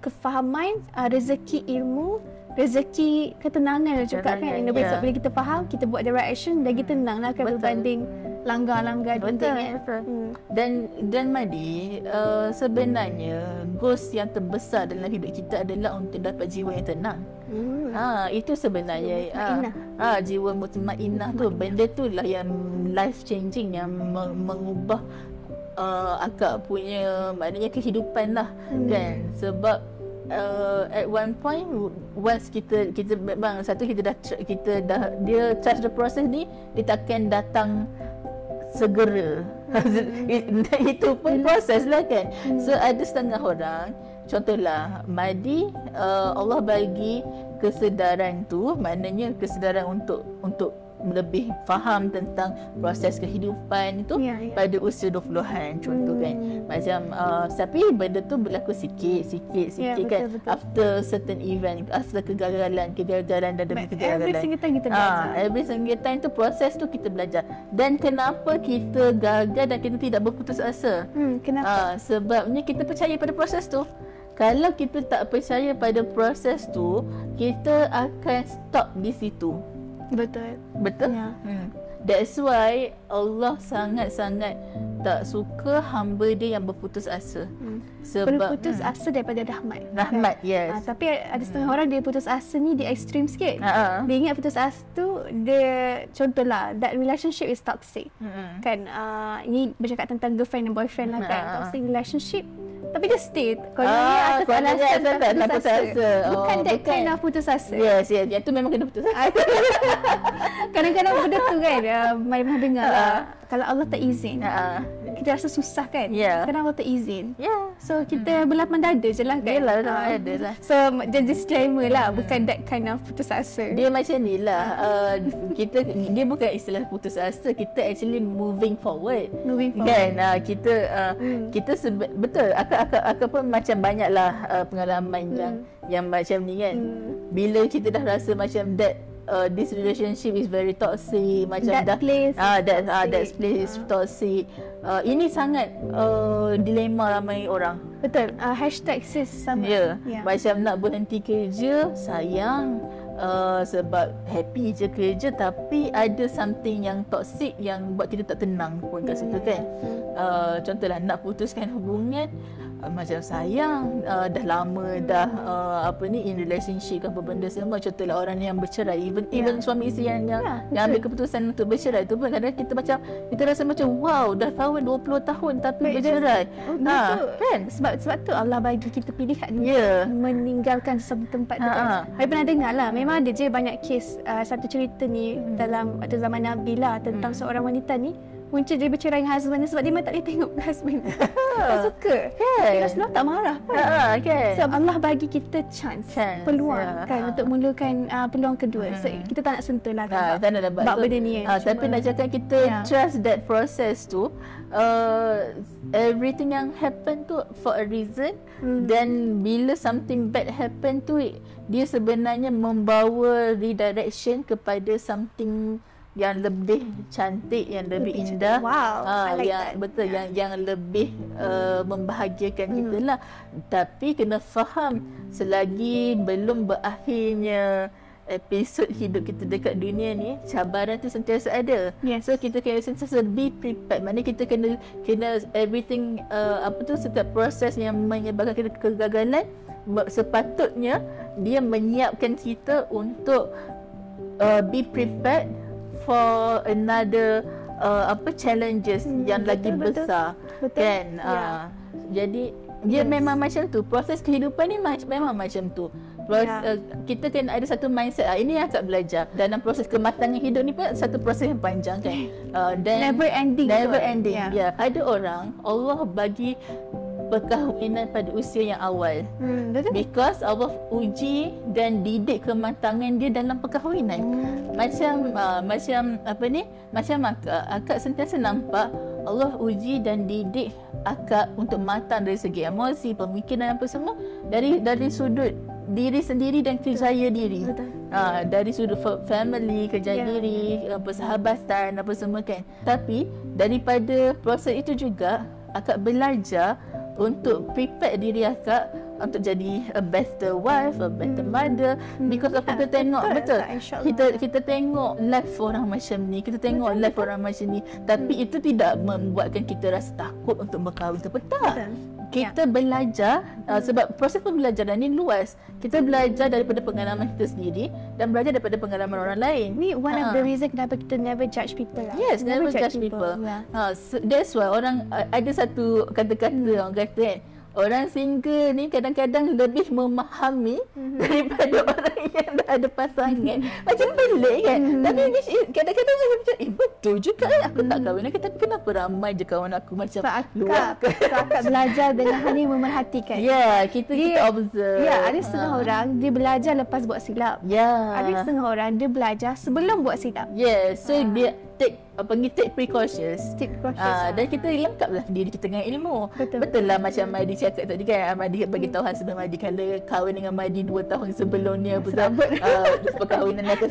kefahaman, rezeki ilmu, rezeki ketenangan juga kan. Besok bila kita faham, kita buat the right action, lagi tenanglah kan berbanding langgar-langgar dunia. Dan Madi, sebenarnya goals yang terbesar dalam hidup kita adalah untuk dapat jiwa yang tenang. Itu sebenarnya jiwa mutmainah tu, benda tu lah yang life changing, yang mengubah akak punya maknanya kehidupan lah kan. Sebab at one point, once kita memang satu, kita dah dia trust the process ni, dia takkan datang segera. Itu pun proses lah kan. So ada setengah orang Contohlah Madi, Allah bagi kesedaran tu, maknanya kesedaran untuk lebih faham tentang proses kehidupan itu pada usia 20-an contoh kan. Macam tapi benda tu berlaku sikit-sikit kan, betul. After certain event, after kegagalan dan demi kegagalan, every single time kita belajar, every single time tu proses tu kita belajar. Dan kenapa kita gagal dan kita tidak berputus asa? Kenapa? Sebabnya kita percaya pada proses tu. Kalau kita tak percaya pada proses tu, kita akan stop di situ. Betul. Ya. That's why Allah sangat-sangat tak suka hamba dia yang berputus asa. Sebab berputus asa daripada rahmat kan? Yes. Tapi ada setengah orang dia putus asa ni dia ekstrim sikit. Dia ingat putus asa tu dia, contohlah that relationship is toxic. Kan ini bercakap tentang girlfriend dan boyfriend lah kan. Toxic relationship tapi dia state kalau dia atas alasan tak putus asa. Bukan that kind of putus asa. Yes, dia tu memang kena putus asa. Kadang-kadang benda tu kan, mari pernah dengar kalau Allah tak izin, kita rasa susah kan. Kadang Allah tak izin, so kita berlapang dada je lah kan. So disclaimer lah, bukan that kind of putus asa. Dia macam ni lah, kita, dia bukan istilah putus asa. Kita actually moving forward kan. Kita betul aku pun macam banyaklah pengalaman yang macam ni kan. Bila kita dah rasa macam that this relationship is very toxic, macam that place is toxic. Ini sangat dilema ramai orang. Betul. Hashtag sis sama. Macam nak berhenti kerja, sayang sebab happy je kerja, tapi ada something yang toxic yang buat kita tak tenang pun kat situ kan. Contohlah nak putuskan hubungan, macam sayang dah lama dah in relationship apa benda semua. Contohlah orang yang bercerai, even suami isteri yang ambil keputusan untuk bercerai tu pun kadang-kadang kita macam kita rasa macam wow, dah kahwin 20 tahun tapi bercerai. Kan sebab tu Allah bagi kita pilihan meninggalkan sebuah tempat tu kan. Saya pernah dengar lah, memang ada je banyak kes. Satu cerita ni dalam waktu zaman Nabi lah, tentang seorang wanita ni muncul dia bercerai dengan husbandnya sebab dia memang tak boleh tengok husband tak suka kan. Rasulullah tak marah pun kan. Sebab Allah bagi kita chance peluang kan, untuk mulakan peluang kedua. So kita tak nak sentuh lah tak nak dapat benda ni kan. Tapi nak cakap kita trust that process tu. Everything yang happen tu for a reason. Then bila something bad happen tu, dia sebenarnya membawa redirection kepada something yang lebih cantik, yang lebih indah. Wow, I like that. Betul, yang lebih membahagiakan kita lah. Tapi kena faham, selagi belum berakhirnya episod hidup kita dekat dunia ni, cabaran tu sentiasa ada. So kita kena sentiasa be prepared. Maknanya kita kena everything, setiap proses yang menyebabkan kita kegagalan, sepatutnya dia menyiapkan kita untuk be prepared for another challenges yang betul, besar kan. Jadi dia memang macam tu, proses kehidupan ni memang macam tu. Kita kena ada satu mindset. Ini yang aku belajar dalam proses kematangan hidup ni pun satu proses yang panjang kan. Never ending. Ada orang Allah bagi perkahwinan pada usia yang awal, because Allah uji dan didik kematangan dia dalam perkahwinan. Macam akak sentiasa nampak Allah uji dan didik akak untuk matang dari segi emosi, pemikiran apa semua, dari sudut diri sendiri dan kerjaya diri. Dari sudut family, kerjaya diri, persahabatan apa semua kan. Tapi daripada proses itu juga akak belajar untuk prepare diri akak untuk jadi a better wife, a better mother. Because aku tengok betul. Kita tengok life orang macam ni, kita tengok life orang macam ni, tapi itu tidak membuatkan kita rasa takut untuk berkahwin. Kita belajar sebab proses pembelajaran ni luas. Kita belajar daripada pengalaman kita sendiri dan belajar daripada pengalaman orang lain. Ni one of the reason kenapa kita never judge people lah. Yes, never judge people. So that's why orang ada satu kata-kata orang kata Orang single ni kadang-kadang lebih memahami daripada orang yang dah ada pasangan. Macam pelik kan? Tapi kadang-kadang saya macam, betul juga kan? Aku tak kahwin lagi, tapi kenapa ramai je kawan aku macam luar. Akak belajar dengan hanya memerhatikan. Ya, kita observe. Ya, ada setengah orang dia belajar lepas buat silap. Ya. Ada setengah orang dia belajar sebelum buat silap. Ya, so dia take precautions. Dan kita lengkaplah diri kita dengan ilmu. Betul lah macam Madi cakap tadi kan. Madi bagi tahu sebelum Madi kalau kahwin dengan Madi 2 tahun sebelumnya bersambut perkahwinan aku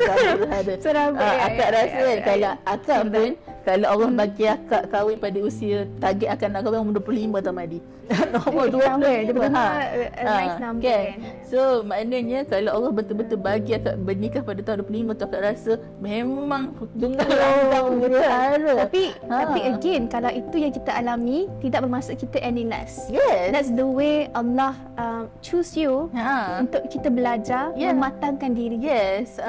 serabut. Akak rasa kan kalau akak pun kalau Allah bagi akak kahwin pada usia target akan nak kahwin umur 25 tahun Madi. Nombor 25. Kan. So maknanya kalau Allah betul-betul bagi akak bernikah pada tahun 25 tu akak rasa memang jumlah Tapi again, kalau itu yang kita alami, tidak bermaksud kita any less. Yes. That's the way Allah choose you untuk kita belajar, mematangkan diri. Yes.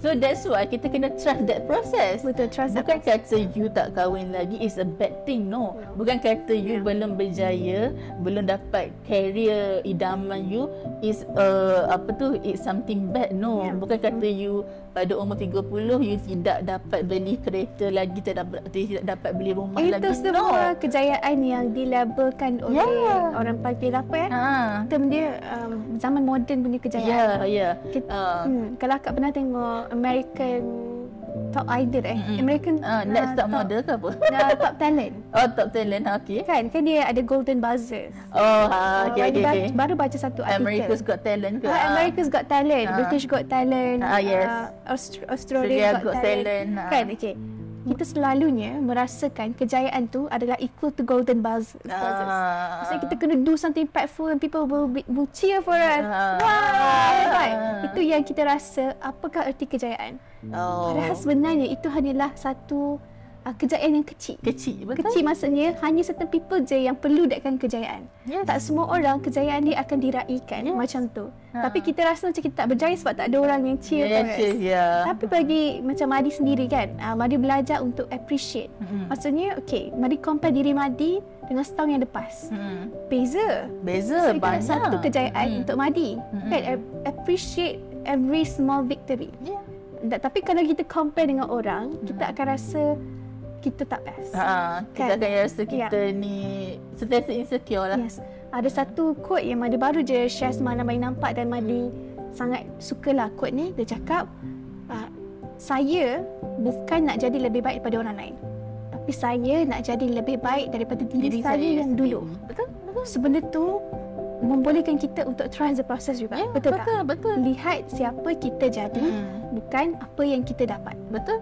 So that's why kita kena trust that process. Betul, trust. Bukan kata you tak kahwin lagi is a bad thing. No. Bukan kata you belum berjaya, belum dapat career idaman you is it's something bad. No. Yeah. Bukan kata you pada umur 30 you tidak dapat beli kereta lagi, tidak dapat beli rumah itu lagi. Itu semua kejayaan yang dilabelkan oleh orang panggil apa ya? Term dia zaman moden punya kejayaan. Kalau akak pernah tengok American Top Idol American Next Top Model ke apa? Top Talent. Oh, Top Talent. Okey. Kan dia ada Golden Buzzer. Oh, okey. Baru baca satu artikel. America's Got Talent ke? America's Got Talent, British Got Talent, Australia Got Talent. Kan, okey. Kita selalunya merasakan kejayaan tu adalah equal to golden buzzers. So kita kena do something impactful and people will cheer for us. Right. Itu yang kita rasa, apakah erti kejayaan? Padahal sebenarnya itu hanyalah satu kejayaan yang kecil. Kecil maksudnya hanya certain people je yang perlu dapatkan kejayaan. Yes. Tak semua orang kejayaan dia akan diraikan macam tu. Tapi kita rasa macam kita tak berjaya sebab tak ada orang yang cheer for us. Tapi bagi macam Madi sendiri kan, Madi belajar untuk appreciate. Maksudnya Madi compare diri Madi dengan setahun yang lepas. Beza banyak. So, satu kejayaan untuk Madi. Kan appreciate every small victory. Tapi kalau kita compare dengan orang, kita akan rasa kita tak best. Kita akan rasa kita ni sentiasa insecure lah. Yes. Ada satu quote yang Madi baru je share semalam Madi nampak dan Madi sangat sukalah quote ni. Dia cakap, saya bukan nak jadi lebih baik daripada orang lain, tapi saya nak jadi lebih baik daripada diri saya yang dulu. Betul. Sebenarnya tu membolehkan kita untuk trust the process juga. Betul. Lihat siapa kita jadi, bukan apa yang kita dapat. Betul.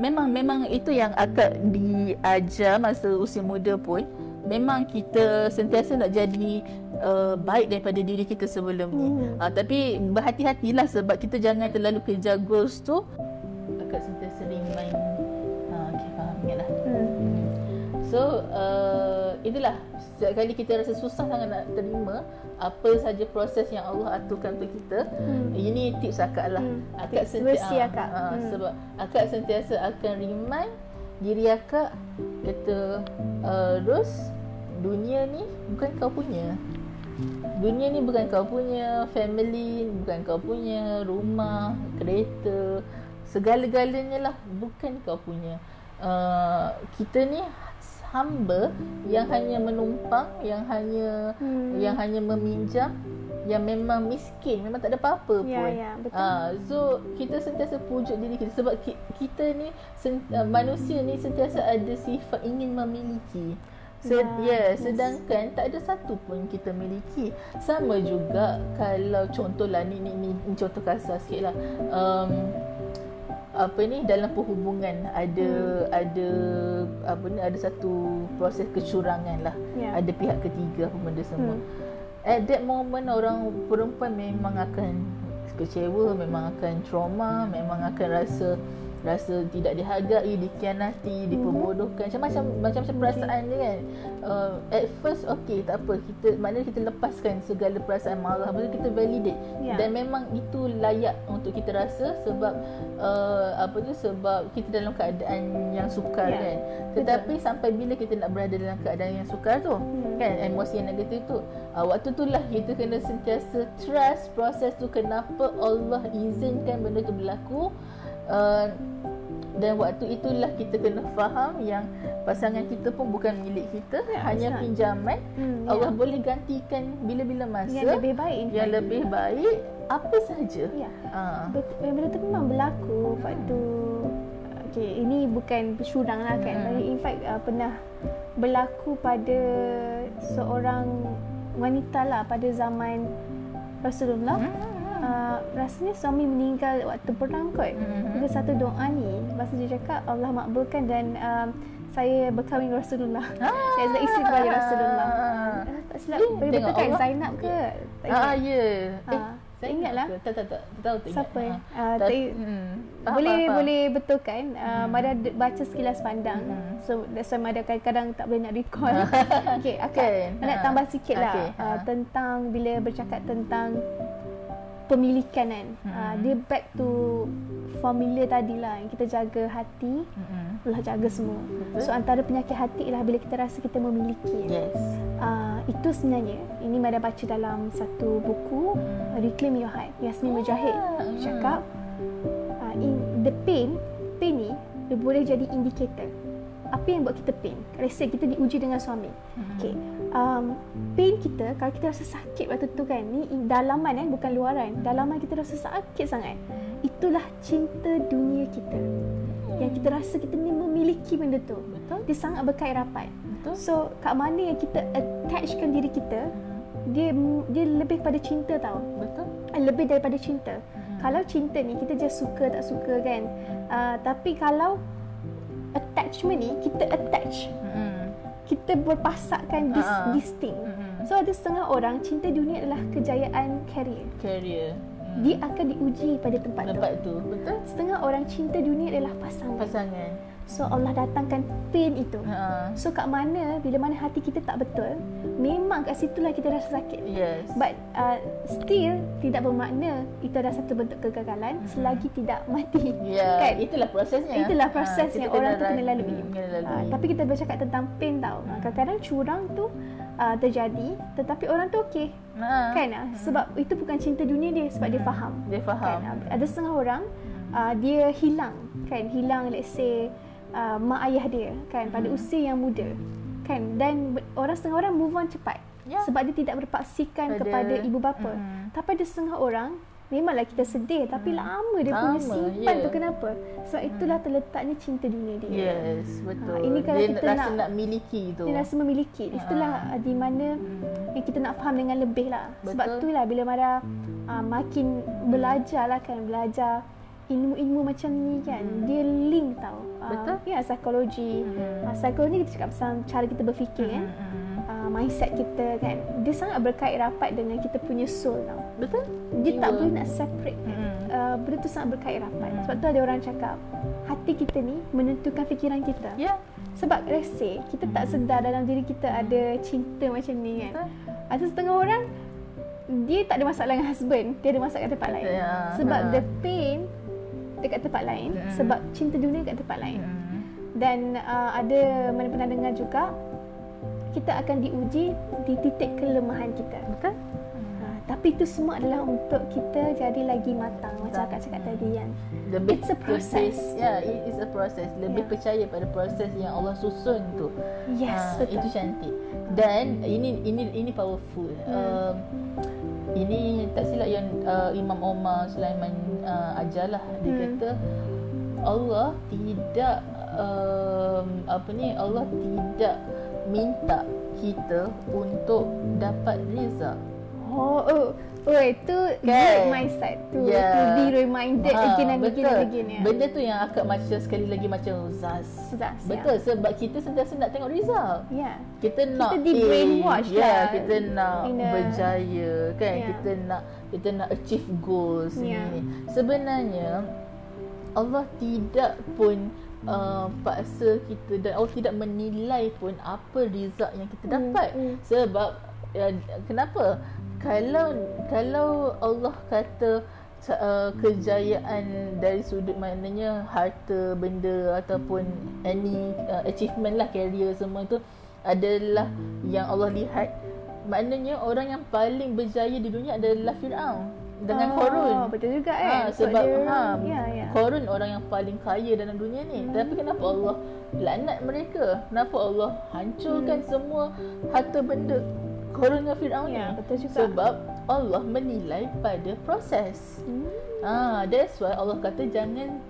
Memang itu yang akak diajar masa usia muda pun. Memang kita sentiasa nak jadi baik daripada diri kita sebelum ni. Tapi berhati-hatilah sebab kita jangan terlalu kejar goals tu. Akak sentiasa remind. Faham ingatlah. So itulah, setiap kali kita rasa susah sangat nak terima apa saja proses yang Allah aturkan untuk kita. Ini tips akak lah. Sebab akak sentiasa akan remind diri akak kata, Ros, dunia ni bukan kau punya, family bukan kau punya, rumah, kereta, segala-galanya lah bukan kau punya. Kita ni hamba yang hanya menumpang, yang hanya meminjam, yang memang miskin, memang tak ada apa-apa pun. So kita sentiasa pujuk diri kita sebab kita ni manusia ni sentiasa ada sifat ingin memiliki. Sedangkan tak ada satu pun kita miliki. Sama juga kalau contohlah ni contoh kasar sikitlah. Dalam perhubungan ada satu proses kecurangan lah. Ada pihak ketiga apa benda semua. At that moment orang perempuan memang akan kecewa, memang akan trauma, memang akan rasa rasa tidak dihargai, dikhianati, diperbodohkan, macam-macam perasaan dia kan. At first okey, tak apa, kita maknanya kita lepaskan segala perasaan marah, maksudnya kita validate, dan memang itu layak untuk kita rasa sebab sebab kita dalam keadaan yang sukar kan. Tetapi sampai bila kita nak berada dalam keadaan yang sukar tu kan, emosi yang negatif tu, waktu tu lah kita kena sentiasa trust proses tu, kenapa Allah izinkan benda tu berlaku. Dan waktu itulah kita kena faham yang pasangan kita pun bukan milik kita, hanya pinjaman. Allah boleh gantikan bila-bila masa yang lebih baik, apa sahaja. Benda tu memang berlaku waktu ini bukan syurang lah kan, tapi in fact pernah berlaku pada seorang wanita lah pada zaman Rasulullah. Rasanya suami meninggal waktu perang kot. Ada satu doa ni, masa dia cakap Allah makbulkan dan saya berkahwin Rasulullah. Saya isteri kepada Rasulullah. Tak silap betul kan, Zainab ke? Saya ingatlah. Tak tahu. Siapa? Boleh betul kan? Mada baca sekilas pandang. So that's why Mada kadang-kadang tak boleh nak recall. Nak tambah sikitlah tentang bila bercakap tentang pemilikan kan. Dia back to formula tadilah, yang kita jaga hati, Allah jaga semua. So antara penyakit hati ialah bila kita rasa kita memiliki. Itu sebenarnya, ini Mada baca dalam satu buku, Reclaim Your Heart, Yasmin Mujahid cakap, the pain ni dia boleh jadi indikator apa yang buat kita pain. Rasa kita diuji dengan suami, pain kita, kalau kita rasa sakit waktu tu kan, ni dalaman kan, bukan luaran, dalaman kita rasa sakit sangat, itulah cinta dunia kita yang kita rasa kita ni memiliki benda tu. Dia sangat berkait rapat. So kat mana yang kita attachkan diri kita, dia lebih pada cinta tau. Lebih daripada cinta. Kalau cinta ni kita just suka tak suka kan, tapi kalau attachment ni kita attach, kita berpasakkan this thing. So ada setengah orang cinta dunia adalah kejayaan career. Dia akan diuji pada tempat tu. Betul. Setengah orang cinta dunia adalah pasangan. So Allah datangkan pain itu. So kat mana, bila mana hati kita tak betul, memang kat situlah kita rasa sakit. But still tidak bermakna itu adalah satu bentuk kegagalan, selagi tidak mati. Kan? Itulah prosesnya. Itulah proses yang orang tu kena lalui. Tapi kita bercakap tentang pain tau. Kadang-kadang curang tu terjadi, tetapi orang tu okey. Kan? Sebab itu bukan cinta dunia dia, sebab dia faham. Kan? Ada setengah orang dia hilang let's say mak ayah dia kan pada usia yang muda kan, dan setengah orang move on cepat sebab dia tidak berpaksikan kepada ibu bapa. Tapi ada setengah orang memanglah kita sedih, tapi lama dia punya simpan tu. Kenapa? Sebab itulah terletaknya cinta dunia dia. Betul. Ini kalau dia kita rasa nak miliki tu, dia rasa memiliki. Itulah di mana yang kita nak faham dengan lebih lah. Sebab itulah bila Mara makin belajar lah kan, belajar ilmu-ilmu macam ni kan, dia link tau. Psikologi. Psikologi ni kita cakap pasal cara kita berfikir kan, mindset kita kan, dia sangat berkait rapat dengan kita punya soul tau. Betul? Dia tak boleh nak separate kan. Benda tu sangat berkait rapat. Sebab tu ada orang cakap hati kita ni menentukan fikiran kita. Sebab rasa kita tak sedar dalam diri kita ada cinta macam ni kan. Ada setengah orang dia tak ada masalah dengan husband, dia ada masalah kat tempat lain. Sebab the pain dekat tempat lain, sebab cinta dunia dekat tempat lain. Dan ada mana pernah dengar juga, kita akan diuji di titik kelemahan kita. Betul? Tapi itu semua adalah untuk kita jadi lagi matang. Macam Kak cakap tadi kan, it's a process. It is a process. Lebih percaya pada proses yang Allah susun tu. Betul. Itu cantik. Dan ini powerful. Ini tak silap yang Imam Omar Sulaiman ajarlah. Dia kata Allah tidak Allah tidak minta kita untuk dapat reza. Itu great mindset to be reminded again and again and again. Benda tu yang akak baca sekali lagi macam zas. Sebab kita sentiasa nak tengok result. Kita di brainwash lah. Kita nak berjaya kan, kita nak achieve goals ni. Sebenarnya Allah tidak pun paksa kita, dan Allah tidak menilai pun apa result yang kita dapat. Sebab kenapa? Kalau Allah kata kejayaan dari sudut maknanya harta benda ataupun any achievement lah, career semua tu adalah yang Allah lihat, maknanya orang yang paling berjaya di dunia adalah Fir'aun dengan Korun. Betul juga kan. Sebab Korun orang yang paling kaya dalam dunia ni. Tapi kenapa Allah laknat mereka? Kenapa Allah hancurkan semua harta benda Korun dengan Fir'aun ni? Betul juga. Sebab Allah menilai pada proses. That's why Allah kata jangan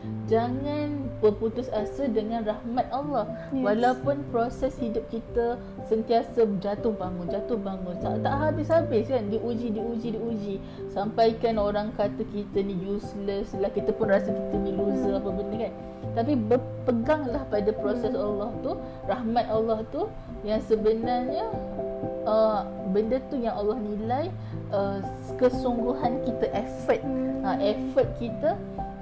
berputus asa dengan rahmat Allah. Walaupun proses hidup kita sentiasa jatuh bangun, tak habis-habis kan, diuji sampaikan orang kata kita ni useless lah, kita pun rasa kita ni loser apa benda kan. Tapi berpeganglah pada proses Allah tu, rahmat Allah tu yang sebenarnya benda tu yang Allah nilai kesungguhan kita, effort kita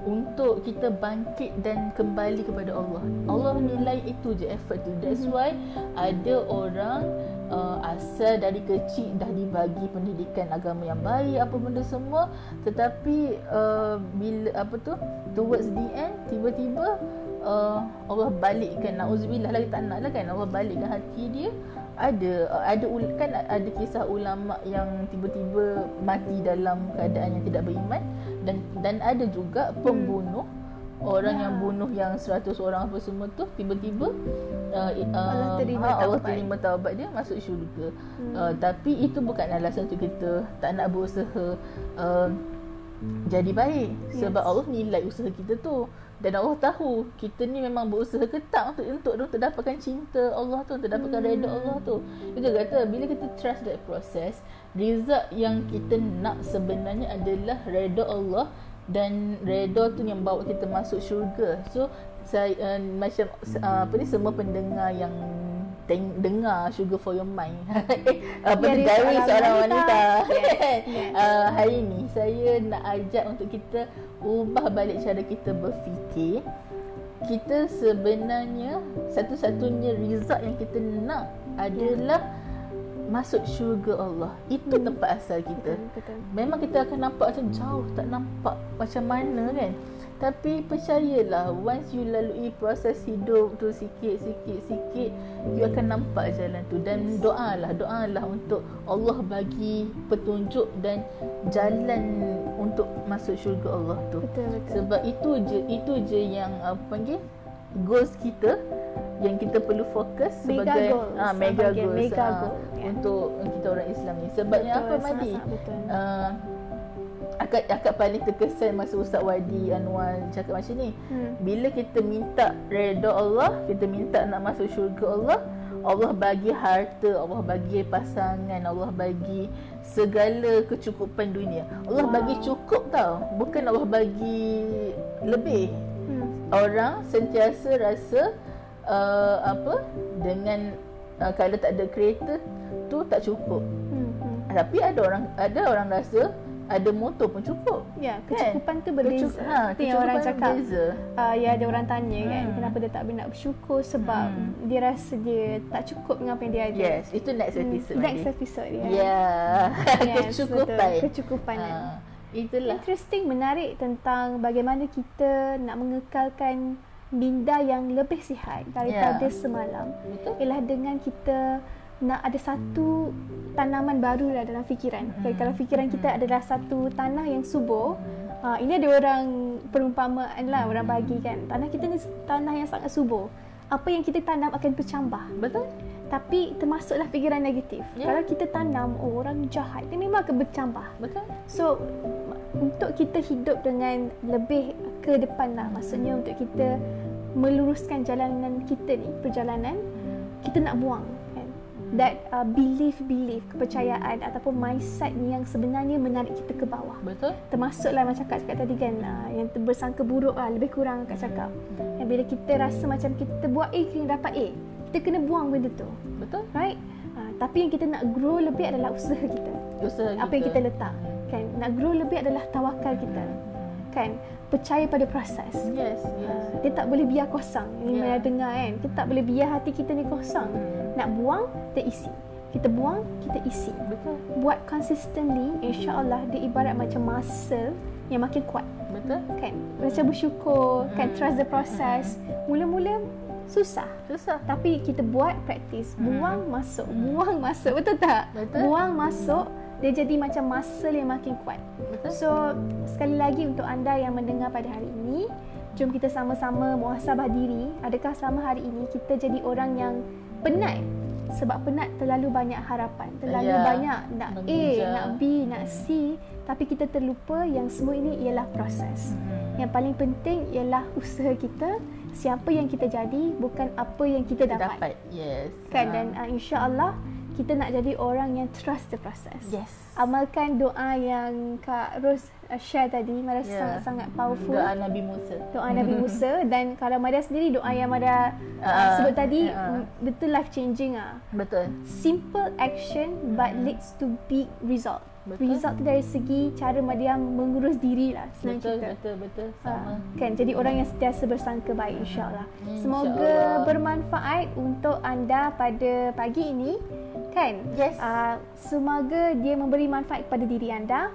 untuk kita bangkit dan kembali kepada Allah. Allah nilai itu je, effort tu. That's why ada orang asal dari kecil dah dibagi pendidikan agama yang baik apa benda semua, tetapi bila towards the end tiba-tiba Allah balikkan, na'uzubillah lah, kita tak nak lah kan, Allah balikkan hati dia. Ada kisah ulama yang tiba-tiba mati dalam keadaan yang tidak beriman, dan ada juga pembunuh, orang yang bunuh yang 100 orang apa semua tu, tiba-tiba Allah terima taubat dia, masuk syurga. Tapi itu bukan alasan untuk kita tak nak berusaha jadi baik. Sebab Allah nilai usaha kita tu, dan Allah tahu kita ni memang berusaha ke tak untuk dapatkan cinta Allah tu, untuk dapatkan redha Allah tu. Kita kata bila kita trust that process, result yang kita nak sebenarnya adalah redha Allah, dan redha tu yang bawa kita masuk syurga. So saya macam semua pendengar yang dengar Sugar for Your Mind Diari Seorang Wanita, hari ni saya nak ajak untuk kita ubah balik cara kita berfikir. Kita sebenarnya satu-satunya result yang kita nak adalah masuk syurga Allah. Itu tempat asal kita. Betul. Memang kita akan nampak macam jauh, tak nampak macam mana kan. Tapi percayalah, once you lalui proses hidup tu sikit-sikit, you akan nampak jalan tu. Dan doalah untuk Allah bagi petunjuk dan jalan untuk masuk syurga Allah tu. Betul. Sebab itu je yang goals kita yang kita perlu fokus sebagai mega goals untuk kita orang Islam ni. Sebabnya apa, Madi? Akad paling terkesan masa Ustaz Wadi Anwar cakap macam ni. Bila kita minta redha Allah, kita minta nak masuk syurga Allah, Allah bagi harta, Allah bagi pasangan, Allah bagi segala kecukupan dunia. Allah bagi cukup tau, bukan Allah bagi lebih. Orang sentiasa rasa dengan kalau tak ada kereta tu tak cukup. Tapi ada orang rasa ada motor pun cukup. Ya, kecukupan tu berbeza. Itu yang orang cakap. Ada orang tanya kan, kenapa dia tak nak bersyukur, sebab dia rasa dia tak cukup dengan apa yang dia ada. Yes, itu next episode. Next episode dia. Kecukupan. Betul. Kecukupan. Itulah. Interesting, menarik tentang bagaimana kita nak mengekalkan minda yang lebih sihat daripada semalam. Betul. Ialah dengan kita nak ada satu tanaman baru lah dalam fikiran. Kalau fikiran kita adalah satu tanah yang subur, ini ada orang perumpamaan lah, orang bagi kan, tanah kita ni tanah yang sangat subur, apa yang kita tanam akan bercambah. Betul. Tapi termasuklah fikiran negatif. Kalau kita tanam orang jahat, dia memang akan bercambah. Betul. So untuk kita hidup dengan lebih ke depan lah, maksudnya untuk kita meluruskan jalanan kita ni, perjalanan kita nak buang that belief, kepercayaan ataupun mindset yang sebenarnya menarik kita ke bawah. Betul. Termasuklah macam Kak cakap tadi kan, yang bersangka buruk lah, lebih kurang Kak cakap. Dan bila kita rasa macam kita buat A kena dapat A, kita kena buang benda tu. Betul. Right? Tapi yang kita nak grow lebih adalah usaha kita. Apa yang kita letak kan. Nak grow lebih adalah tawakal kita. diajarkan percaya pada proses. Yes, yes. Dia tak boleh biar kosong. Ni Maya dengar kan. Kita tak boleh biar hati kita ni kosong. Nak buang, kita isi. Kita buang, kita isi. Betul. Buat consistently, insya-Allah dia ibarat macam muscle yang makin kuat. Betul? Kan? Macam bersyukur, kan, trust the process. Mula-mula susah. Tapi kita buat praktis. Buang masuk, buang masuk. Betul tak? Betul. Buang masuk, dia jadi macam muscle yang makin kuat. Betul. So, sekali lagi untuk anda yang mendengar pada hari ini, jom kita sama-sama muhasabah diri. Adakah selama hari ini kita jadi orang yang penat? Sebab penat terlalu banyak harapan, terlalu banyak nak mengejar. A, nak B, nak C, tapi kita terlupa yang semua ini ialah proses. Yang paling penting ialah usaha kita, siapa yang kita jadi, bukan apa yang kita dapat. Yes. Kan? Dan insya-Allah kita nak jadi orang yang trust the process. Yes. Amalkan doa yang Kak Ros share tadi. Maria sangat-sangat powerful. Doa Nabi Musa. Doa Nabi Musa. Dan kalau Maria sendiri, doa yang Maria sebut tadi, betul life changing lah. Betul. Simple action but leads to big result. Betul. Result tu dari segi cara Maria mengurus diri lah. Betul. Sama. Kan, jadi orang yang sentiasa bersangka baik, insya-Allah. Semoga bermanfaat untuk anda pada pagi ini. Kan? Yes. Semoga dia memberi manfaat kepada diri anda,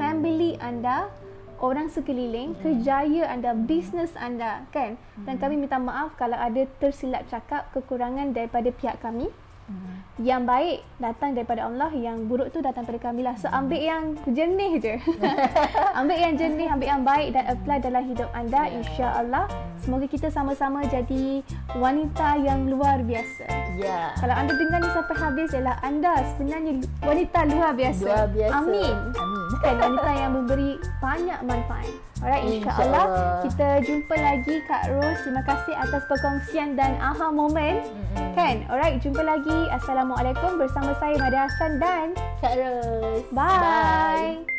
family anda, orang sekeliling, kerjaya anda, bisnes anda, kan? Dan kami minta maaf kalau ada tersilap cakap, kekurangan daripada pihak kami. Yang baik datang daripada Allah, yang buruk tu datang daripada kami lah. So ambil yang jernih je. Ambil yang baik dan apply dalam hidup anda, insya-Allah. Semoga kita sama-sama jadi wanita yang luar biasa. Ya. Kalau anda dengar ni sampai habis, ialah anda sebenarnya wanita luar biasa. Amin. Kan, wanita yang memberi banyak manfaat. Alright, insya-Allah kita jumpa lagi. Kak Ros, terima kasih atas perkongsian dan aha moment. Kan? Alright, jumpa lagi. Assalamualaikum, bersama saya Maria Hassan dan Kak Ros. Bye.